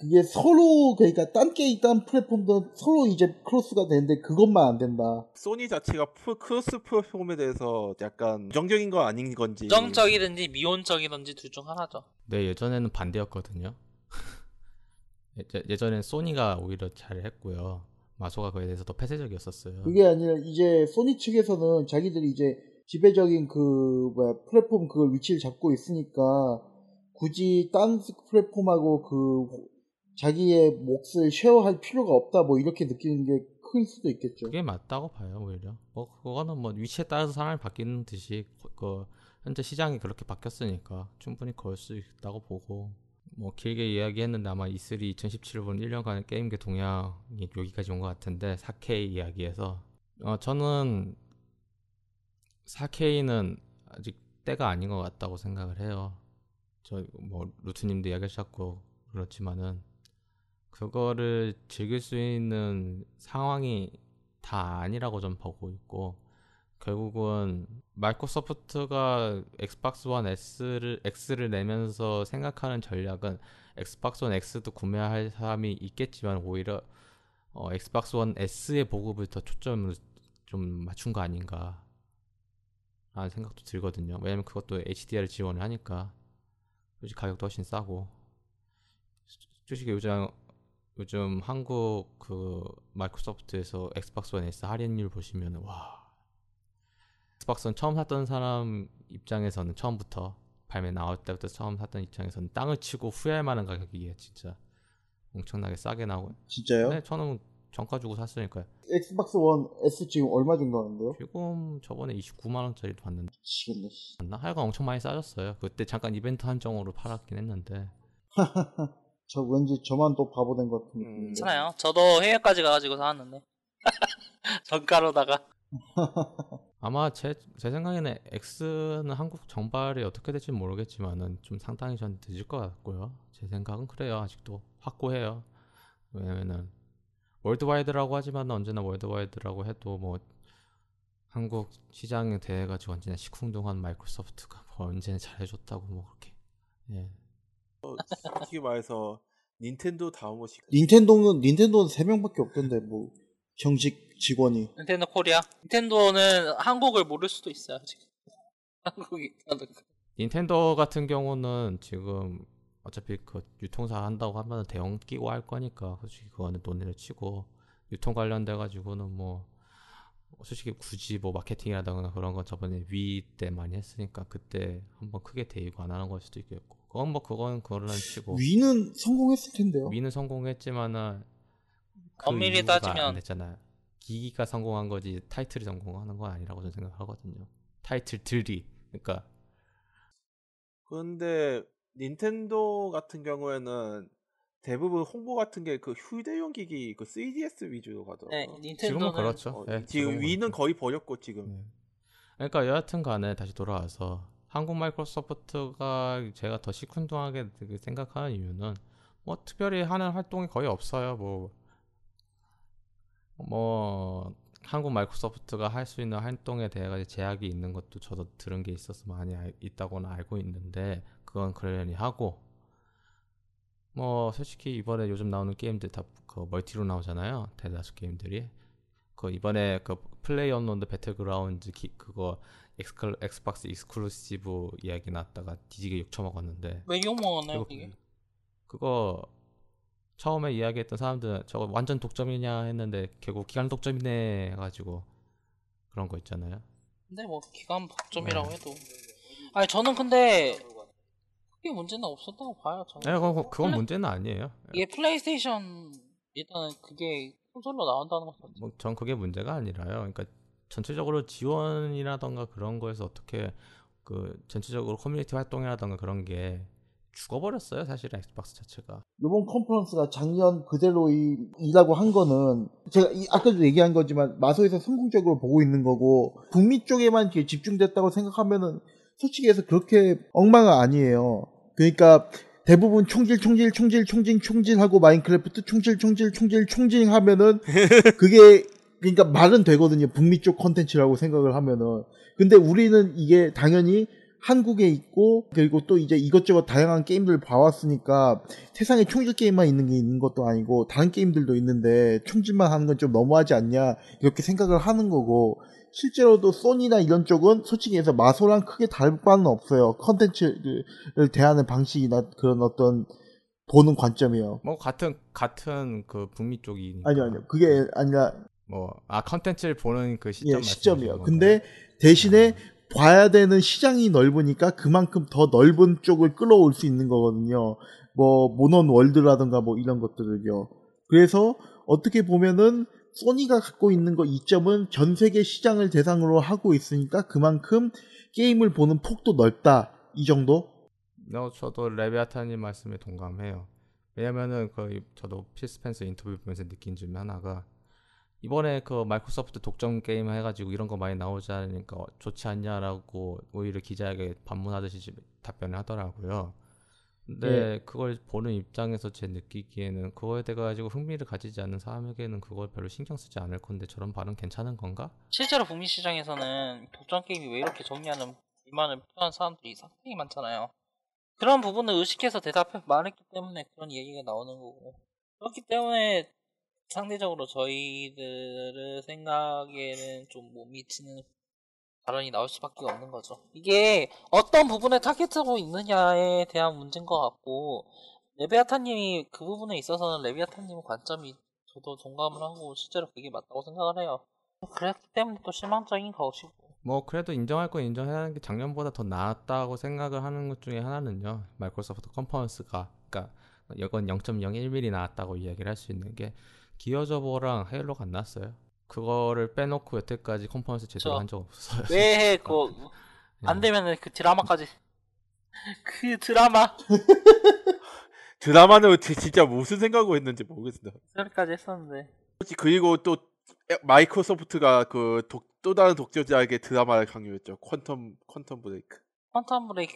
그게 서로, 그러니까 딴 게임 딴 플랫폼도 서로 이제 크로스가 되는데 그것만 안 된다. 소니 자체가 크로스 플랫폼에 대해서 약간 부정적인 거 아닌 건지, 부정적이든지 미온적이든지 둘 중 하나죠. 네, 예전에는 반대였거든요. 예전엔 소니가 오히려 잘했고요. 마소가 그에 대해서 더 폐쇄적이었었어요. 그게 아니라 이제 소니 측에서는 자기들이 이제 지배적인 플랫폼 그 위치를 잡고 있으니까 굳이 딴 플랫폼하고 자기의 몫을 쉐어할 필요가 없다, 이렇게 느끼는 게 클 수도 있겠죠. 그게 맞다고 봐요, 오히려. 그거는 위치에 따라서 사람이 바뀌는 듯이 현재 시장이 그렇게 바뀌었으니까 충분히 걸 수 있다고 보고, 길게 이야기했는데 아마 E3 2017본 1년간의 게임계 동향이 여기까지 온 것 같은데, 4K 이야기에서 저는 4K는 아직 때가 아닌 것 같다고 생각을 해요. 저 루트님도 이야기하셨고 그렇지만은, 그거를 즐길 수 있는 상황이 다 아니라고 좀 보고 있고, 결국은 마이크로소프트가 엑스박스 원 X를 내면서 생각하는 전략은, 엑스박스 원 X도 구매할 사람이 있겠지만 오히려 엑스박스 원 S의 보급을 더 초점을 좀 맞춘 거 아닌가 라는 생각도 들거든요. 왜냐면 그것도 HDR을 지원을 하니까 솔직히 가격도 훨씬 싸고. 솔직히 요즘 한국 마이크로소프트에서 엑스박스 원 S 할인율 보시면, 와, 엑스박스 원 처음 샀던 사람 입장에서는, 처음부터 발매 나올 때부터 처음 샀던 입장에서는 땅을 치고 후회할 만한 가격이에요. 진짜 엄청나게 싸게 나오고. 진짜요? 네, 저는 정가 주고 샀으니까요. 엑스박스 원 S 지금 얼마 정도 하는데요? 지금 저번에 29만원짜리도 봤는데. 미치겠네. 하여간 엄청 많이 싸졌어요. 그때 잠깐 이벤트 한정으로 팔았긴 했는데. 저 왠지 저만 또 바보 된 것 같은 느낌인데. 괜찮아요. 저도 해외까지 가가지고 사왔는데. 정가로다가. 아마 제 생각에는 X는 한국 정발이 어떻게 될지 모르겠지만은 좀 상당히 전 늦을 것 같고요. 제 생각은 그래요. 아직도 확고해요. 왜냐면은 월드와이드라고 하지만 언제나 월드와이드라고 해도 한국 시장에 대해 가지고 언제나 시큰둥한 마이크로소프트가 언제나 잘해줬다고 그렇게. 예. 솔직히 말해서 닌텐도 다음으로씩. 닌텐도는 3명밖에 없던데 정식 직원이. 닌텐도 코리아. 닌텐도는 한국을 모를 수도 있어요 지금. 한국이. 닌텐도 같은 경우는 지금. 어차피 유통사 한다고 하면 대형 끼고 할 거니까 솔직히 그거는 논의를 치고, 유통 관련돼 가지고는 솔직히 굳이 마케팅이라던가 그런 건 저번에 위 때 많이 했으니까 그때 한번 크게 대입 안 하는 걸 수도 있겠고. 그건 그거는 치고. 위는 성공했을 텐데요. 위는 성공했지만은 엄밀히 따지면 됐잖아요. 기기가 성공한 거지 타이틀이 성공하는 건 아니라고 저는 생각하거든요. 타이틀들이. 그러니까. 그런데 닌텐도 같은 경우에는 대부분 홍보 같은 게 휴대용 기기 3DS 위주로 가더라고요. 네, 닌텐도는 지금은 그렇죠. 네, 지금 위는 거의 버렸고 지금. 네. 그러니까 여하튼 간에 다시 돌아와서 한국 마이크로소프트가 제가 더 시큰둥하게 생각하는 이유는 특별히 하는 활동이 거의 없어요. 한국 마이크로소프트가 할 수 있는 활동에 대해 제약이 있는 것도 저도 들은 게 있어서 많이 있다고는 알고 있는데, 그건 그러려니 하고, 뭐 솔직히 이번에 요즘 나오는 게임들 다 그 멀티로 나오잖아요. 대다수 게임들이. 그 이번에 그 플레이어언론드 배틀그라운드 그거 엑스박스 익스클루시브 이야기 나왔다가 뒤지게 욕처먹었는데. 왜 욕먹었나요 그게? 그거 처음에 이야기했던 사람들은 저거 완전 독점이냐 했는데 결국 기간 독점이네 해가지고 그런 거 있잖아요. 근데 뭐 기간 독점이라고 해도. 아니 저는 근데 그게 문제는 없었다고 봐요. 저는. 네, 그건 문제는 아니에요. 이게 플레이스테이션 일단은 그게 콘솔로 나온다는 것도 뭐, 전 그게 문제가 아니라요. 그러니까 전체적으로 지원이라던가 그런 거에서 어떻게 그 전체적으로 커뮤니티 활동이라던가 그런 게 죽어버렸어요. 사실 엑스박스 자체가. 이번 컨퍼런스가 작년 그대로이라고 한 거는 제가 아까도 얘기한 거지만 마소에서 성공적으로 보고 있는 거고 북미 쪽에만 집중됐다고 생각하면은 솔직히 해서 그렇게 엉망은 아니에요. 그러니까 대부분 총질 하고 마인크래프트 총질 하면은 그게 그러니까 말은 되거든요. 북미 쪽 컨텐츠라고 생각을 하면은. 근데 우리는 이게 당연히 한국에 있고 그리고 또 이제 이것저것 다양한 게임들을 봐왔으니까 세상에 총질 게임만 있는 게 있는 것도 아니고 다른 게임들도 있는데 총질만 하는 건 좀 너무하지 않냐 이렇게 생각을 하는 거고 실제로도 소니나 이런 쪽은 솔직히 해서 마소랑 크게 다를 바는 없어요. 컨텐츠를 대하는 방식이나 그런 어떤 보는 관점이요. 뭐 같은 그 북미 쪽이 아니요 그게 아니라 뭐 아 컨텐츠를 보는 그 시점 예, 시점이요. 근데 대신에 봐야 되는 시장이 넓으니까 그만큼 더 넓은 쪽을 끌어올 수 있는 거거든요. 뭐 모넌 월드라든가 뭐 이런 것들을요. 그래서 어떻게 보면은 소니가 갖고 있는 거 이점은 전 세계 시장을 대상으로 하고 있으니까 그만큼 게임을 보는 폭도 넓다 이 정도. 저도 레비아타님 말씀에 동감해요. 왜냐면은 그 저도 필 스펜서 인터뷰 보면서 느낀 점 하나가 이번에 그 마이크로소프트 독점 게임 해가지고 이런 거 많이 나오지 않으니까 좋지 않냐라고 오히려 기자에게 반문하듯이 답변을 하더라고요. 근데 그걸 보는 입장에서 제 느끼기에는 그거에 대해 가지고 흥미를 가지지 않는 사람에게는 그걸 별로 신경 쓰지 않을 건데 저런 발언 괜찮은 건가? 실제로 북미 시장에서는 독점 게임이 왜 이렇게 정리하는 불만을 표현한 사람들이 상당히 많잖아요. 그런 부분을 의식해서 대답해 말했기 때문에 그런 얘기가 나오는 거고 그렇기 때문에 상대적으로 저희들의 생각에는 좀 못 미치는 발언이 나올 수밖에 없는 거죠. 이게 어떤 부분에 타겟하고 있느냐에 대한 문제인 것 같고 레비아타님이 그 부분에 있어서는 레비아타님의 관점이 저도 동감을 하고 실제로 그게 맞다고 생각을 해요. 그랬기 때문에 또 실망적인 것이고 뭐 그래도 인정할 건 인정해야 하는 게 작년보다 더 나았다고 생각을 하는 것 중에 하나는요. 마이크로소프트 컨퍼런스가 그러니까 이건 0.011mm 나왔다고 이야기를 할 수 있는 게 기어저버랑 헬로가 안 났어요. 그거를 빼놓고 여태까지 컨퍼런스 제대로 한 적 없어요. 왜 그거 안 되면 그 드라마까지 그 드라마 드라마는 진짜 무슨 생각으로 했는지 모르겠습니다. 여기까지 했었는데. 그리고 또 마이크로소프트가 그 또 다른 독점자에게 드라마를 강요했죠. 퀀텀 브레이크. 퀀텀 브레이크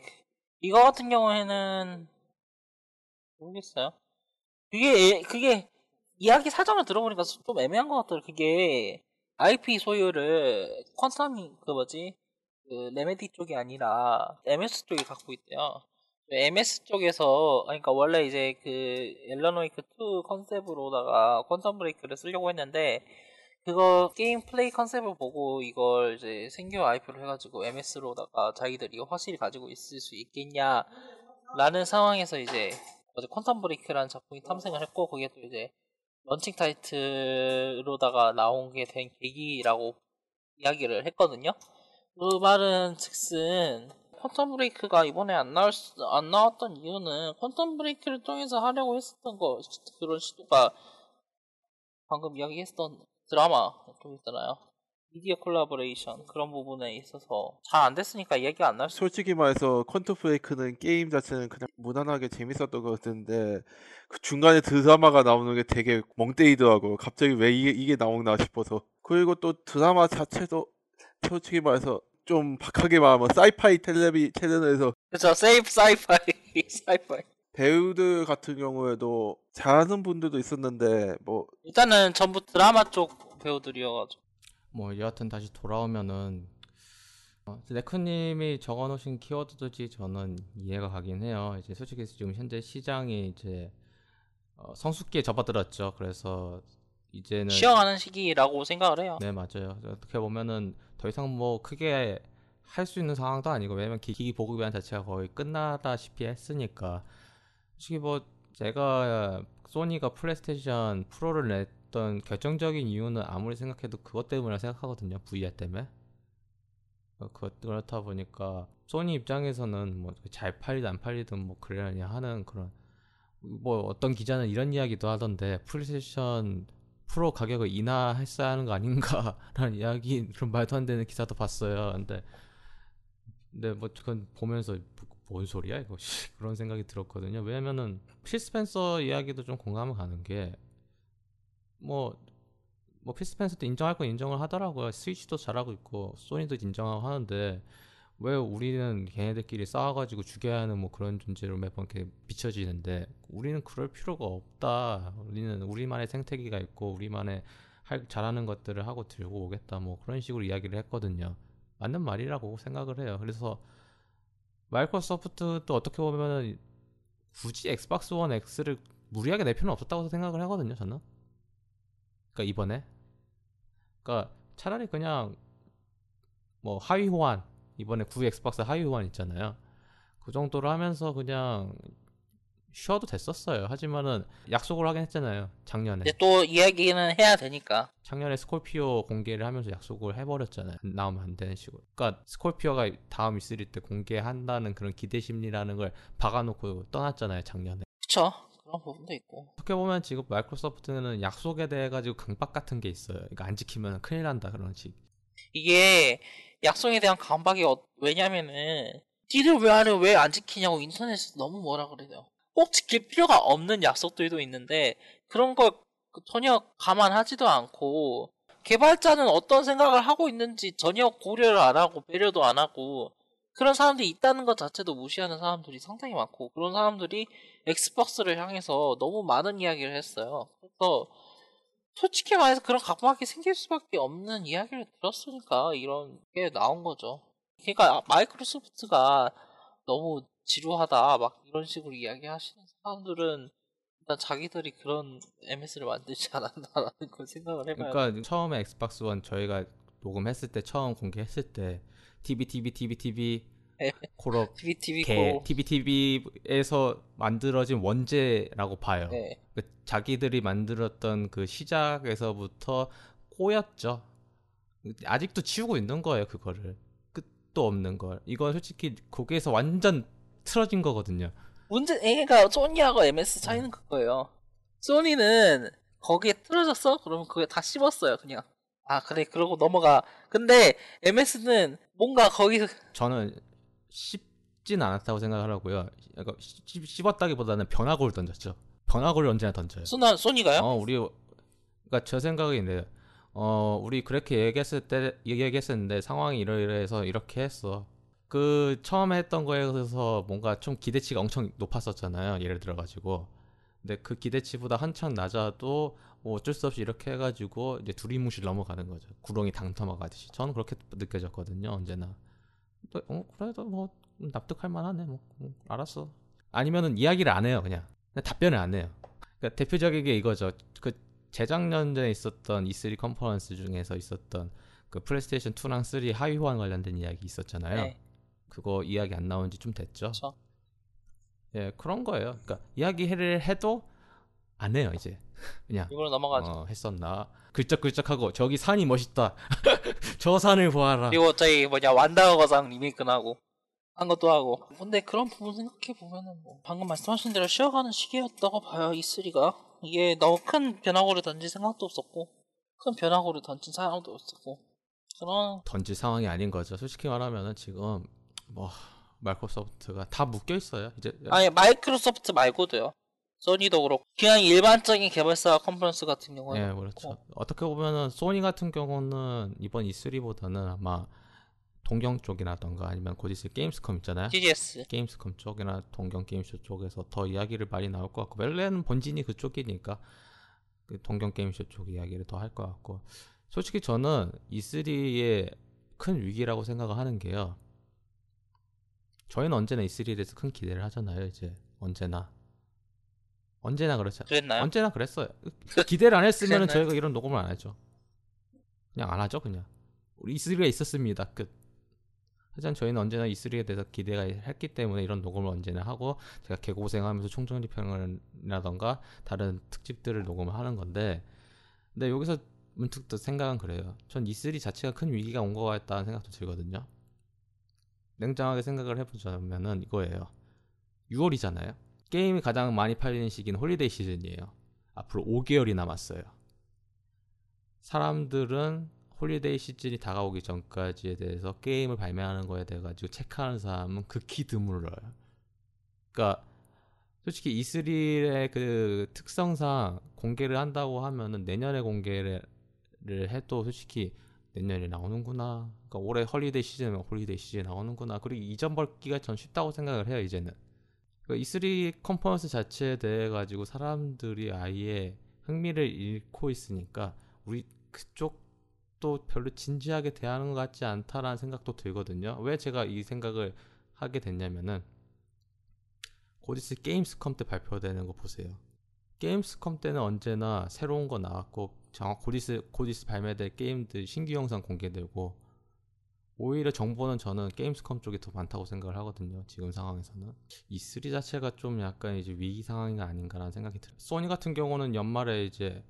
이거 같은 경우에는 모르겠어요. 그게 이야기 사전을 들어보니까 좀 애매한 것 같더라. 그게 IP 소유를 퀀텀이 레메디 쪽이 아니라 MS 쪽이 갖고 있대요. MS 쪽에서 그러니까 원래 이제 그 앨런 웨이크 2 컨셉으로다가 퀀텀 브레이크를 쓰려고 했는데 그거 게임 플레이 컨셉을 보고 이걸 이제 생겨 IP로 해가지고 MS로다가 자기들이 확실히 가지고 있을 수 있겠냐라는 상황에서 이제 퀀텀 브레이크라는 작품이 탐생을 했고 그게 또 이제 런칭 타이틀로다가 나온 게 된 계기라고 이야기를 했거든요. 그 말은 즉슨 퀀텀 브레이크가 이번에 안 나왔던 이유는 퀀텀 브레이크를 통해서 하려고 했었던 거 그런 시도가 방금 이야기했던 드라마 좀 있잖아요. 미디어 콜라보레이션 그런 부분에 있어서 잘 안 됐으니까 얘기가 안 날 수. 솔직히 말해서 퀀텀 브레이크는 게임 자체는 그냥 무난하게 재밌었던 것 같은데 그 중간에 드라마가 나오는 게 되게 멍때리더라고. 갑자기 왜 이게 나오나 싶어서. 그리고 또 드라마 자체도 솔직히 말해서 좀 박하게 말하면 사이파이 텔레비 채널에서 그렇죠. 세이프 사이파이. 배우들 같은 경우에도 잘하는 분들도 있었는데 뭐 일단은 전부 드라마 쪽 배우들이어가지고. 뭐 여하튼 다시 돌아오면은 레크님이 적어놓으신 키워드들이 저는 이해가 가긴 해요. 이제 솔직히 지금 현재 시장이 이제 성숙기에 접어들었죠. 그래서 이제는 쉬어가는 시기라고 생각을 해요. 네, 맞아요. 어떻게 보면은 더 이상 뭐 크게 할 수 있는 상황도 아니고, 왜냐면 기기 보급이란 자체가 거의 끝나다시피 했으니까. 솔직히 뭐 제가 소니가 플레이스테이션 프로를 냈던 결정적인 이유는 아무리 생각해도 그것 때문이라 생각하거든요. VR 때문에. 그렇다 보니까 소니 입장에서는 뭐 잘 팔리든 안 팔리든 뭐 그러려니 하는 그런, 뭐 어떤 기자는 이런 이야기도 하던데 플레이스테이션 프로 가격을 인하했어야 하는 거 아닌가라는 이야기, 그런 말도 안 되는 기사도 봤어요. 근데 뭐 그건 보면서 뭔 소리야 이거 그런 생각이 들었거든요. 왜냐면은 필 스펜서 이야기도 좀 공감을 가는 게, 뭐 필 스펜서도 인정할 건 인정을 하더라고요. 스위치도 잘하고 있고 소니도 인정하고 하는데, 왜 우리는 걔네들끼리 싸워가지고 죽여야 하는 뭐 그런 존재로 매번 이렇게 비춰지는데, 우리는 그럴 필요가 없다. 우리는 우리만의 생태계가 있고 우리만의 잘하는 것들을 하고 들고 오겠다, 뭐 그런 식으로 이야기를 했거든요. 맞는 말이라고 생각을 해요. 그래서 마이크로소프트도 어떻게 보면은 굳이 엑스박스 원 X를 무리하게 낼 필요는 없었다고 생각을 하거든요, 저는. 그러니까 이번에, 그러니까 차라리 그냥 뭐 하위 호환, 이번에 9 엑스박스 하위 호환 있잖아요. 그 정도로 하면서 그냥 쉬어도 됐었어요. 하지만은 약속을 하긴 했잖아요, 작년에. 근데 또 이야기는 해야 되니까. 작년에 스콜피오 공개를 하면서 약속을 해버렸잖아요. 나오면 안 되는 식으로. 그러니까 스콜피오가 다음 E3 때 공개한다는 그런 기대 심리라는 걸 박아놓고 떠났잖아요, 작년에. 그쵸. 그런 부분도 있고. 어떻게 보면 지금 마이크로소프트는 약속에 대해 가지고 강박 같은 게 있어요. 그러니까 안 지키면 큰일 난다, 그런 식. 이게 약속에 대한 강박이 왜냐면은 니들 왜 안 지키냐고 인터넷에서 너무 뭐라 그래요. 꼭 지킬 필요가 없는 약속들도 있는데, 그런 걸 전혀 감안하지도 않고, 개발자는 어떤 생각을 하고 있는지 전혀 고려를 안 하고 배려도 안 하고, 그런 사람들이 있다는 것 자체도 무시하는 사람들이 상당히 많고, 그런 사람들이 엑스박스를 향해서 너무 많은 이야기를 했어요. 그래서 솔직히 말해서 그런 각박이 생길 수밖에 없는 이야기를 들었으니까 이런 게 나온 거죠. 그러니까 마이크로소프트가 너무 지루하다 막 이런 식으로 이야기하시는 사람들은 일단 자기들이 그런 MS를 만들지 않았나라는 걸 생각을 해봐요. 그러니까 처음에 엑스박스 원 저희가 녹음했을 때, 처음 공개했을 때 TV 콜업 TVTV에서 만들어진 원제라고 봐요. 네. 자기들이 만들었던 그 시작에서부터 꼬였죠. 아직도 치우고 있는 거예요, 그거를. 끝도 없는 걸. 이건 솔직히 거기에서 완전 틀어진 거거든요. 문제, 그러니까 소니하고 MS 차이는 그거예요. 소니는 거기에 틀어졌어? 그러면 그게 다 씹었어요, 그냥. 아, 그래, 그러고 넘어가. 근데 MS는 뭔가 거기서, 저는 씹진 않았다고 생각을 하고요. 그러니까 씹었다기보다는 변화구를 던졌죠. 변화구를 언제나 던져요. 소니가요? 우리, 그러니까 제 생각인데, 우리 그렇게 얘기했었는데 상황이 이러이러해서 이렇게 했어. 그 처음에 했던 거에서 뭔가 좀 기대치가 엄청 높았었잖아요, 예를 들어가지고. 근데 그 기대치보다 한참 낮아도 뭐 어쩔 수 없이 이렇게 해가지고 이제 두리뭉실 넘어가는 거죠. 구렁이 당터막하듯이. 저는 그렇게 느껴졌거든요, 언제나. 그래도 뭐 납득할 만하네, 뭐 알았어. 아니면은 이야기를 안 해요, 그냥 답변을 안 해요. 그러니까 대표적인 게 이거죠. 그 재작년에 있었던 E3 컨퍼런스 중에서 있었던 그 플레이스테이션 2랑 3 하위 호환 관련된 이야기 있었잖아요. 네. 그거 이야기 안 나온 지 좀 됐죠. 그쵸. 예, 그런 거예요. 그러니까 이야기를 해도 안 해요, 이제. 그냥 이걸 넘어가죠. 했었나. 글쩍글쩍하고 저기 산이 멋있다. 저 산을 보아라. 그리고 저기 완다와 거상 리메이크하고 한 것도 하고. 근데 그런 부분 생각해 보면은 뭐 방금 말씀하신 대로 쉬어가는 시기였다고 봐요, E3가. 이게 너무 큰 변화구를 던질 생각도 없었고, 큰 변화구를 던진 사람도 없었고. 그런 던질 상황이 아닌 거죠. 솔직히 말하면은 지금 뭐 마이크로소프트가 다 묶여 있어요, 이제. 아니, 마이크로소프트 말고도요. 소니도 그렇고. 그냥 일반적인 개발사 컨퍼런스 같은 경우는. 네, 그렇죠. 어떻게 보면은 소니 같은 경우는 이번 E3보다는 아마 동경 쪽이라던가 아니면 곧 있을 게임스컴 있잖아요. TGS. 게임스컴 쪽이나 동경 게임쇼 쪽에서 더 이야기를 많이 나올 것 같고, 원래는 본진이 그쪽이니까 동경 게임쇼 쪽 이야기를 더 할 것 같고. 솔직히 저는 E3의 큰 위기라고 생각을 하는 게요, 저희는 언제나 E3에 대해서 큰 기대를 하잖아요, 이제. 언제나. 언제나 그렇죠. 그랬나요? 언제나 그랬어요. 기대를 안 했으면 저희가 이런 녹음을 안 하죠. 그냥 안 하죠. 그냥 우리 E3가 있었습니다. 끝. 하지만 저희는 언제나 E3에 대해서 기대가 했기 때문에 이런 녹음을 언제나 하고, 제가 개고생하면서 총정리평이라던가 다른 특집들을 녹음을 하는 건데, 근데 여기서 문득 또 생각은 그래요. 전 E3 자체가 큰 위기가 온 것 같다는 생각도 들거든요. 냉정하게 생각을 해보자면은 이거예요. 6월이잖아요. 게임이 가장 많이 팔리는 시기는 홀리데이 시즌이에요. 앞으로 5개월이 남았어요. 사람들은 홀리데이 시즌이 다가오기 전까지에 대해서 게임을 발매하는 거에 대해 가지고 체크하는 사람은 극히 드물어요. 그러니까 솔직히 E3의 그 특성상 공개를 한다고 하면은 내년에 공개를 해도 솔직히 내년에 나오는구나. 그러니까 올해 홀리데이 시즌이면 홀리데이 시즌 나오는구나. 그리고 이전 벌기가 전 쉽다고 생각을 해요, 이제는. 그러니까 E3 컨퍼런스 자체에 대해 가지고 사람들이 아예 흥미를 잃고 있으니까 우리 그쪽도 별로 진지하게 대하는 것 같지 않다라는 생각도 들거든요. 왜 제가 이 생각을 하게 됐냐면은 곧 있을 게임스컴 때 발표되는 거 보세요. 게임스컴 때는 언제나 새로운 거 나왔고 곧 있을 발매될 게임들 신규 영상 공개되고, 오히려 정보는 저는 게임스컴 쪽이 더 많다고 생각을 하거든요. 지금 상황에서는 E3 자체가 좀 약간 이제 위기 상황이 아닌가라는 생각이 들어요. 소니 같은 경우는 연말에 이제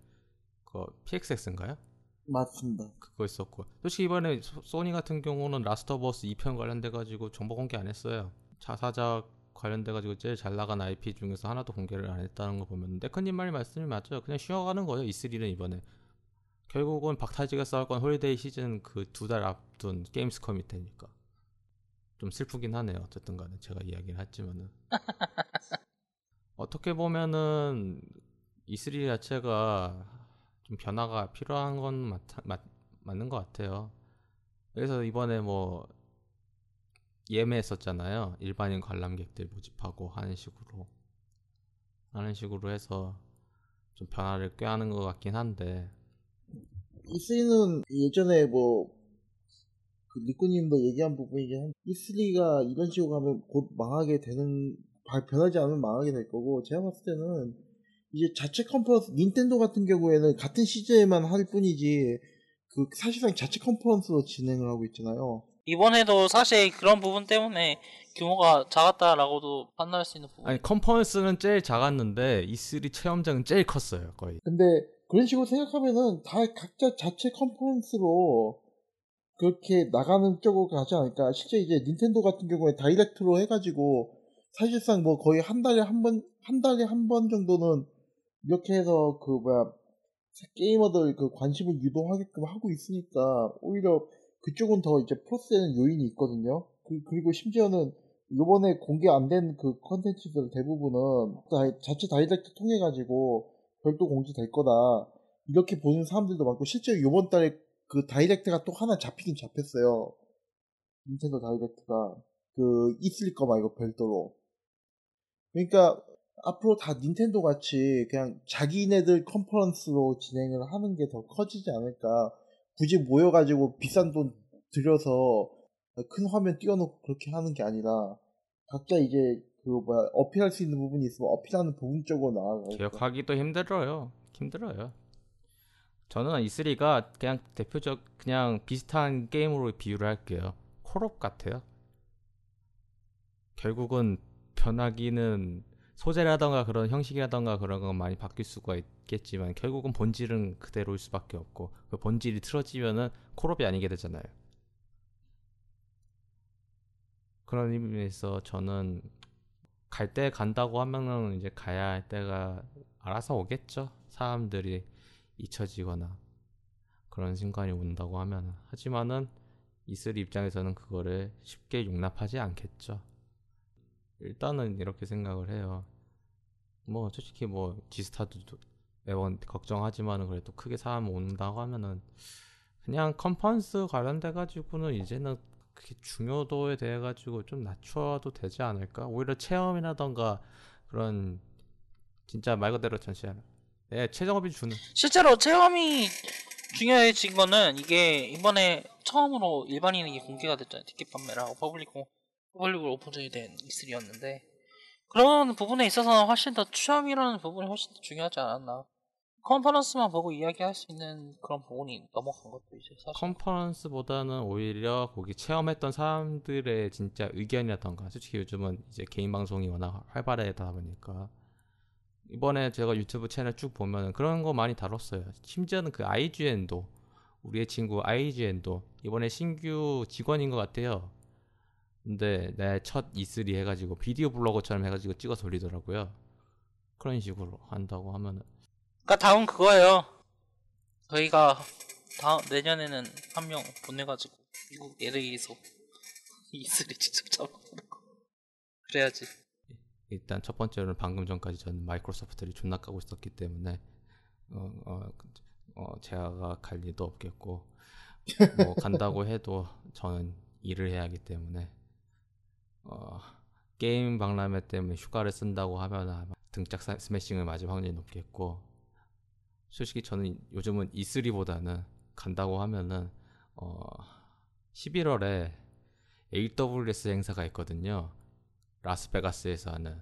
그 PXX인가요? 맞습니다. 그거 있었고, 솔직히 이번에 소니 같은 경우는 라스트 오브 어스 2편 관련돼가지고 정보 공개 안 했어요. 자사작 관련돼가지고 제일 잘 나간 IP 중에서 하나도 공개를 안 했다는 거 보면, 데크님 말씀이 맞죠. 그냥 쉬어가는 거예요. E3는 이번에 결국은 박탈지가 싸울 건 홀리데이 시즌 그 두 달 앞둔 게임스컴이 되니까 좀 슬프긴 하네요. 어쨌든 간에 제가 이야기를 했지만은 어떻게 보면은 E3 자체가 좀 변화가 필요한 건 맞는 것 같아요. 그래서 이번에 뭐 예매했었잖아요. 일반인 관람객들 모집하고 하는 식으로 해서 좀 변화를 꾀하는 것 같긴 한데, E3는 예전에 그 리꾸님도 얘기한 부분이긴 한데, E3가 이런 식으로 가면 곧 망하게 되는, 변하지 않으면 망하게 될 거고, 제가 봤을 때는 이제 자체 컨퍼런스, 닌텐도 같은 경우에는 같은 시즌에만 할 뿐이지 그 사실상 자체 컨퍼런스로 진행을 하고 있잖아요. 이번에도 사실 그런 부분 때문에 규모가 작았다라고도 판단할 수 있는 부분. 아니, 컨퍼런스는 제일 작았는데 E3 체험장은 제일 컸어요, 거의. 근데 그런 식으로 생각하면은 다 각자 자체 컨퍼런스로 그렇게 나가는 쪽으로 가지 않을까. 실제 이제 닌텐도 같은 경우에 다이렉트로 해가지고 사실상 거의 한 달에 한 번 정도는 이렇게 해서 게이머들 관심을 유도하게끔 하고 있으니까 오히려 그쪽은 더 이제 플러스되는 요인이 있거든요. 그리고 심지어는 요번에 공개 안 된 그 컨텐츠들 대부분은 자체 다이렉트 통해가지고 별도 공지될 거다, 이렇게 보는 사람들도 많고, 실제로 요번 달에 그 다이렉트가 또 하나 잡히긴 잡혔어요. 닌텐도 다이렉트가. 있을 거 말고 별도로. 그러니까 앞으로 다 닌텐도 같이 그냥 자기네들 컨퍼런스로 진행을 하는 게 더 커지지 않을까. 굳이 모여가지고 비싼 돈 들여서 큰 화면 띄워놓고 그렇게 하는 게 아니라 각자 이제 어필할 수 있는 부분이 있으면 어필하는 부분 쪽으로 나아가고. 기억하기도 힘들어요. 저는 E3가 그냥 그냥 비슷한 게임으로 비유를 할게요. 콜옵 같아요. 결국은 변하기는 소재라던가 그런 형식이라던가 그런 건 많이 바뀔 수가 있겠지만 결국은 본질은 그대로일 수밖에 없고, 그 본질이 틀어지면은 콜옵이 아니게 되잖아요. 그런 의미에서 저는 갈 때 간다고 하면은 이제 가야 할 때가 알아서 오겠죠. 사람들이 잊혀지거나 그런 순간이 온다고 하면은. 하지만은 E3 입장에서는 그거를 쉽게 용납하지 않겠죠. 일단은 이렇게 생각을 해요. 솔직히 지스타도 매번 걱정하지만은 그래도 크게 사람 온다고 하면은 그냥 컨퍼런스 관련돼가지고는 이제는 그게 중요도에 대해가지고 좀 낮춰도 되지 않을까? 오히려 체험이라던가 그런 진짜 말 그대로 전시하는 최종업이 주는, 실제로 체험이 중요해진 거는 이게 이번에 처음으로 일반인에게 공개가 됐잖아요. 티켓 판매랑 퍼블릭으로 오픈전이 된 E3였는데, 그런 부분에 있어서는 훨씬 더 취향이라는 부분이 훨씬 더 중요하지 않았나. 컨퍼런스만 보고 이야기할 수 있는 그런 부분이 넘어간 것도 이제 사실 컨퍼런스보다는 오히려 거기 체험했던 사람들의 진짜 의견이라던가, 솔직히 요즘은 이제 개인 방송이 워낙 활발하다 보니까 이번에 제가 유튜브 채널 쭉 보면 그런 거 많이 다뤘어요. 심지어는 그 IGN도, 우리의 친구 IGN도 이번에 신규 직원인 것 같아요. 근데 내 첫 E3 해가지고 비디오 블로거처럼 해가지고 찍어서 올리더라고요. 그런 식으로 한다고 하면은, 그러니까 다음 그거예요. 저희가 다음 내년에는 한 명 보내가지고 미국 LA에서 E3 직접 잡아보라고. 그래야지. 일단 첫 번째로는 방금 전까지 저는 마이크로소프트를 존나 까고 있었기 때문에 제가 갈 일도 없겠고, 뭐 간다고 해도 저는 일을 해야 하기 때문에 게임 박람회 때문에 휴가를 쓴다고 하면 아마 등짝 스매싱을 맞을 확률이 높겠고, 솔직히 저는 요즘은 E3보다는 간다고 하면은 11월에 AWS 행사가 있거든요. 라스베가스에서 하는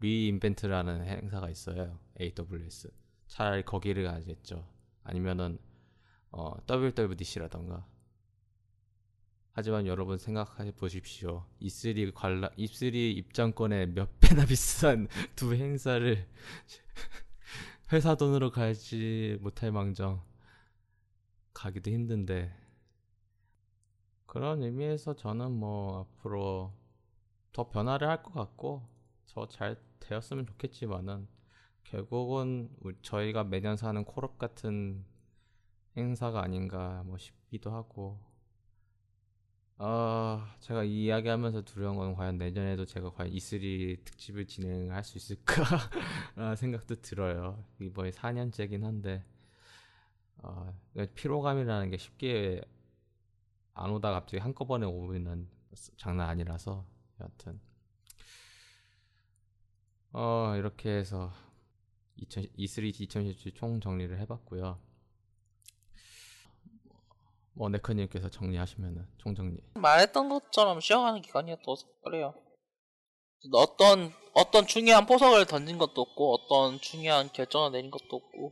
리인벤트라는 행사가 있어요. AWS. 차라리 거기를 가야겠죠. 아니면은 WWDC라던가. 하지만 여러분 생각해 보십시오. E3 관람, E3 입장권에 몇 배나 비싼 두 행사를 회사 돈으로 가지 못할 망정 가기도 힘든데, 그런 의미에서 저는 뭐 앞으로 더 변화를 할 것 같고 더 잘 되었으면 좋겠지만은, 결국은 저희가 매년 사는 콜업 같은 행사가 아닌가 뭐 싶기도 하고, 제가 이야기하면서 두려운 건 과연 내년에도 제가 과연 E3 특집을 진행할 수 있을까 라는 생각도 들어요. 이번에 4년째긴 한데 피로감이라는 게 쉽게 안 오다 갑자기 한꺼번에 오면 장난 아니라서, 여하튼 이렇게 해서 E3 2017 총 정리를 해봤고요. 뭐 네크님께서 정리하시면은 총 정리. 말했던 것처럼 쉬어가는 기간이었어서 그래요. 어떤 중요한 포석을 던진 것도 없고, 어떤 중요한 결정을 내린 것도 없고,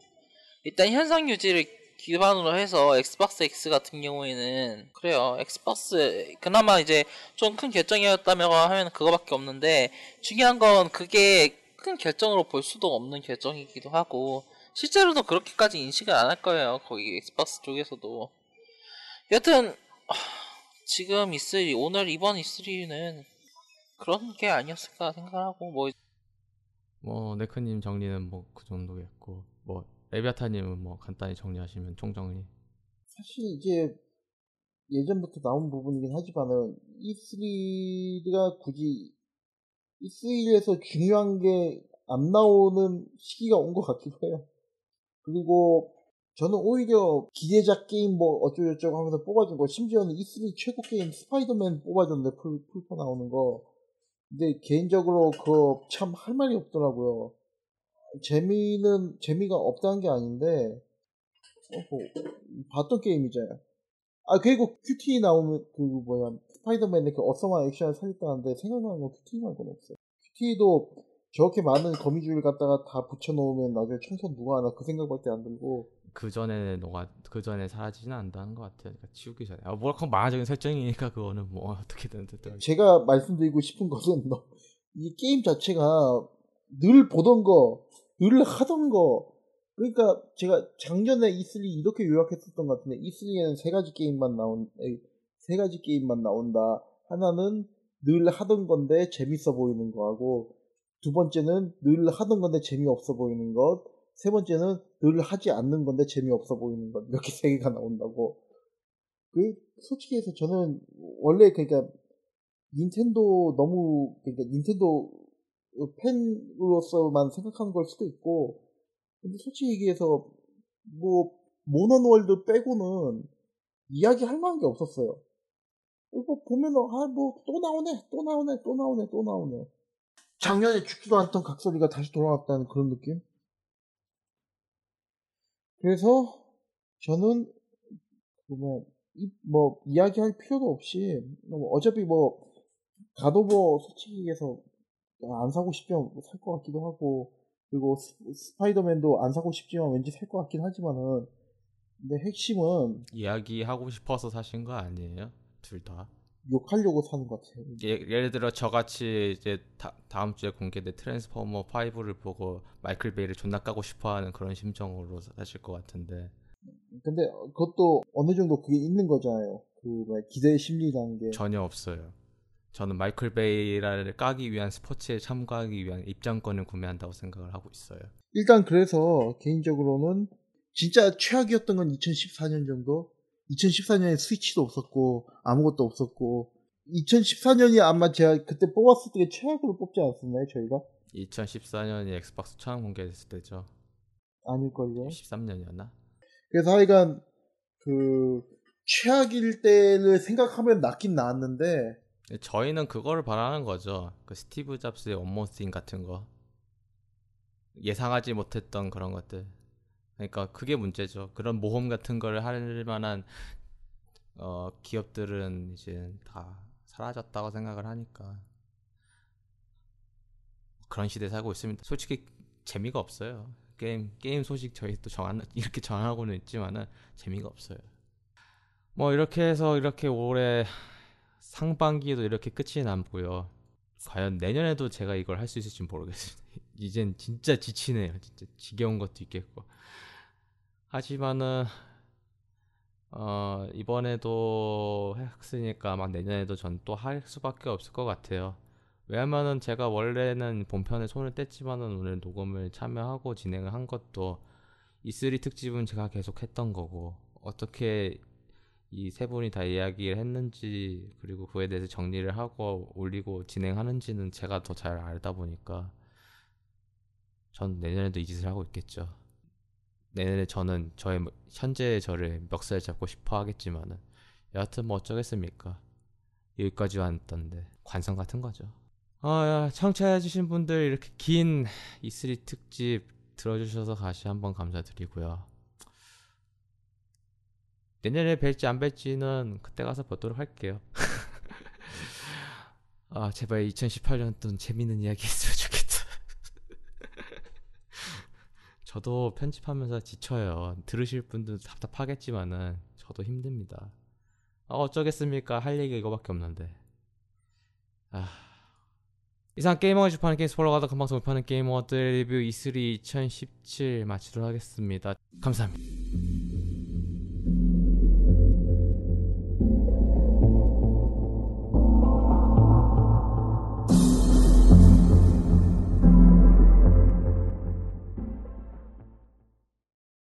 일단 현상 유지를 기반으로 해서 엑스박스 X 같은 경우에는 그래요. 엑스박스 그나마 이제 좀 큰 결정이었다며 하면 그거밖에 없는데, 중요한 건 그게 큰 결정으로 볼 수도 없는 결정이기도 하고, 실제로도 그렇게까지 인식을 안 할 거예요. 거기 엑스박스 쪽에서도. 여튼 지금 E3, 오늘 이번 E3는 그런 게 아니었을까 생각하고, 뭐 네크님 정리는 뭐 그 정도겠고, 뭐 레비아타님은 뭐 간단히 정리하시면 총정리. 사실 이제 예전부터 나온 부분이긴 하지만은 E3가 굳이 E3에서 중요한 게 안 나오는 시기가 온 것 같기도 해요. 그리고 저는 오히려 기대작 게임 뭐 어쩌고저쩌고 하면서 뽑아준 거, 심지어는 E3 최고 게임 스파이더맨 뽑아줬는데 풀포 나오는 거. 근데 개인적으로 그거 참 할 말이 없더라고요. 재미가 없다는 게 아닌데, 뭐, 봤던 게임이잖아요. 아, 그리고 QT 나오면, 스파이더맨의 그 어썸한 액션을 살렸다는데 생각나는 건 QT 말고는 없어요. QT도 저렇게 많은 거미줄 갖다가 다 붙여놓으면 나중에 청소 누가 하나 그 생각밖에 안 들고, 그 전에 사라지지는 않는다는 것 같아요. 그러니까 치우기 전에. 아, 뭐랄까 만화적인 설정이니까 그거는 뭐 어떻게든 됐다. 제가 말씀드리고 싶은 것은 이 게임 자체가 늘 보던 거, 늘 하던 거. 그러니까 제가 작년에 E3 이렇게 요약했었던 것 같은데, E3에는 세 가지 게임만 나온다. 하나는 늘 하던 건데 재밌어 보이는 거하고, 두 번째는 늘 하던 건데 재미없어 보이는 것, 세 번째는 늘 하지 않는 건데 재미없어 보이는 것. 이렇게 세 개가 나온다고. 솔직히 해서 저는 원래 닌텐도 너무, 닌텐도 팬으로서만 생각한 걸 수도 있고, 근데 솔직히 얘기해서 모넌월드 빼고는 이야기할 만한 게 없었어요. 보면은 또 나오네. 작년에 죽지도 않던 각설이가 다시 돌아왔다는 그런 느낌. 그래서 저는 이야기할 필요도 없이 어차피 갓 오브 솔직히 얘기해서 안 사고 싶지만 살 것 같기도 하고, 그리고 스파이더맨도 안 사고 싶지만 왠지 살 것 같긴 하지만은, 근데 핵심은 이야기하고 싶어서 사신 거 아니에요? 둘 다? 욕하려고 사는 것 같아요. 예를 들어 저같이 이제 다음 주에 공개될 트랜스포머 5를 보고 마이클 베이를 존나 까고 싶어하는 그런 심정으로 사실 것 같은데. 근데 그것도 어느 정도 그게 있는 거잖아요. 그 기대의 심리라는 게 전혀 없어요. 저는 마이클 베이를 까기 위한 스포츠에 참가하기 위한 입장권을 구매한다고 생각을 하고 있어요. 일단 그래서 개인적으로는 진짜 최악이었던 건 2014년 정도? 2014년에 스위치도 없었고 아무것도 없었고 2014년이 아마 제가 그때 뽑았을 때 최악으로 뽑지 않았었나요 저희가? 2014년이 엑스박스 처음 공개됐을 때죠. 아닐걸요? 13년이었나? 그래서 하여간 그 최악일 때를 생각하면 낫긴 나았는데 저희는 그거를 바라는 거죠. 그 스티브 잡스의 원모스인 같은 거 예상하지 못했던 그런 것들. 그러니까 그게 문제죠. 그런 모험 같은 걸 할 만한 기업들은 이제 다 사라졌다고 생각을 하니까 그런 시대에 살고 있습니다. 솔직히 재미가 없어요. 게임 소식 저희 또 이렇게 전하고는 있지만은 재미가 없어요. 뭐 이렇게 해서 이렇게 올해 상반기에도 이렇게 끝이 남고요. 과연 내년에도 제가 이걸 할 수 있을지 모르겠습니다. 이젠 진짜 지치네요. 진짜 지겨운 것도 있겠고. 하지만은 이번에도 했으니까 막 내년에도 전 또 할 수밖에 없을 것 같아요. 왜냐면은 제가 원래는 본편에 손을 뗐지만은 오늘 녹음을 참여하고 진행을 한 것도 E3 특집은 제가 계속 했던 거고 어떻게 이 세 분이 다 이야기를 했는지 그리고 그에 대해서 정리를 하고 올리고 진행하는지는 제가 더 잘 알다 보니까 전 내년에도 이 짓을 하고 있겠죠. 내년에 저는 저의 현재의 저를 멱살 잡고 싶어 하겠지만은 여하튼 뭐 어쩌겠습니까. 여기까지 왔던데 관성 같은 거죠. 청취해주신 분들 이렇게 긴 E3 특집 들어주셔서 다시 한번 감사드리고요. 내년에 뵐지 안 뵐지는 그때 가서 보도록 할게요. 아 제발 2018년도 재밌는 이야기 했으면 좋겠다. 저도 편집하면서 지쳐요. 들으실 분도 답답하겠지만은 저도 힘듭니다. 어쩌겠습니까? 할 얘기가 이거밖에 없는데. 이상 게이머가 주파하는 게임 스포일러가다 금방 소개하는 게이머들 리뷰 E3 2017 마치도록 하겠습니다. 감사합니다.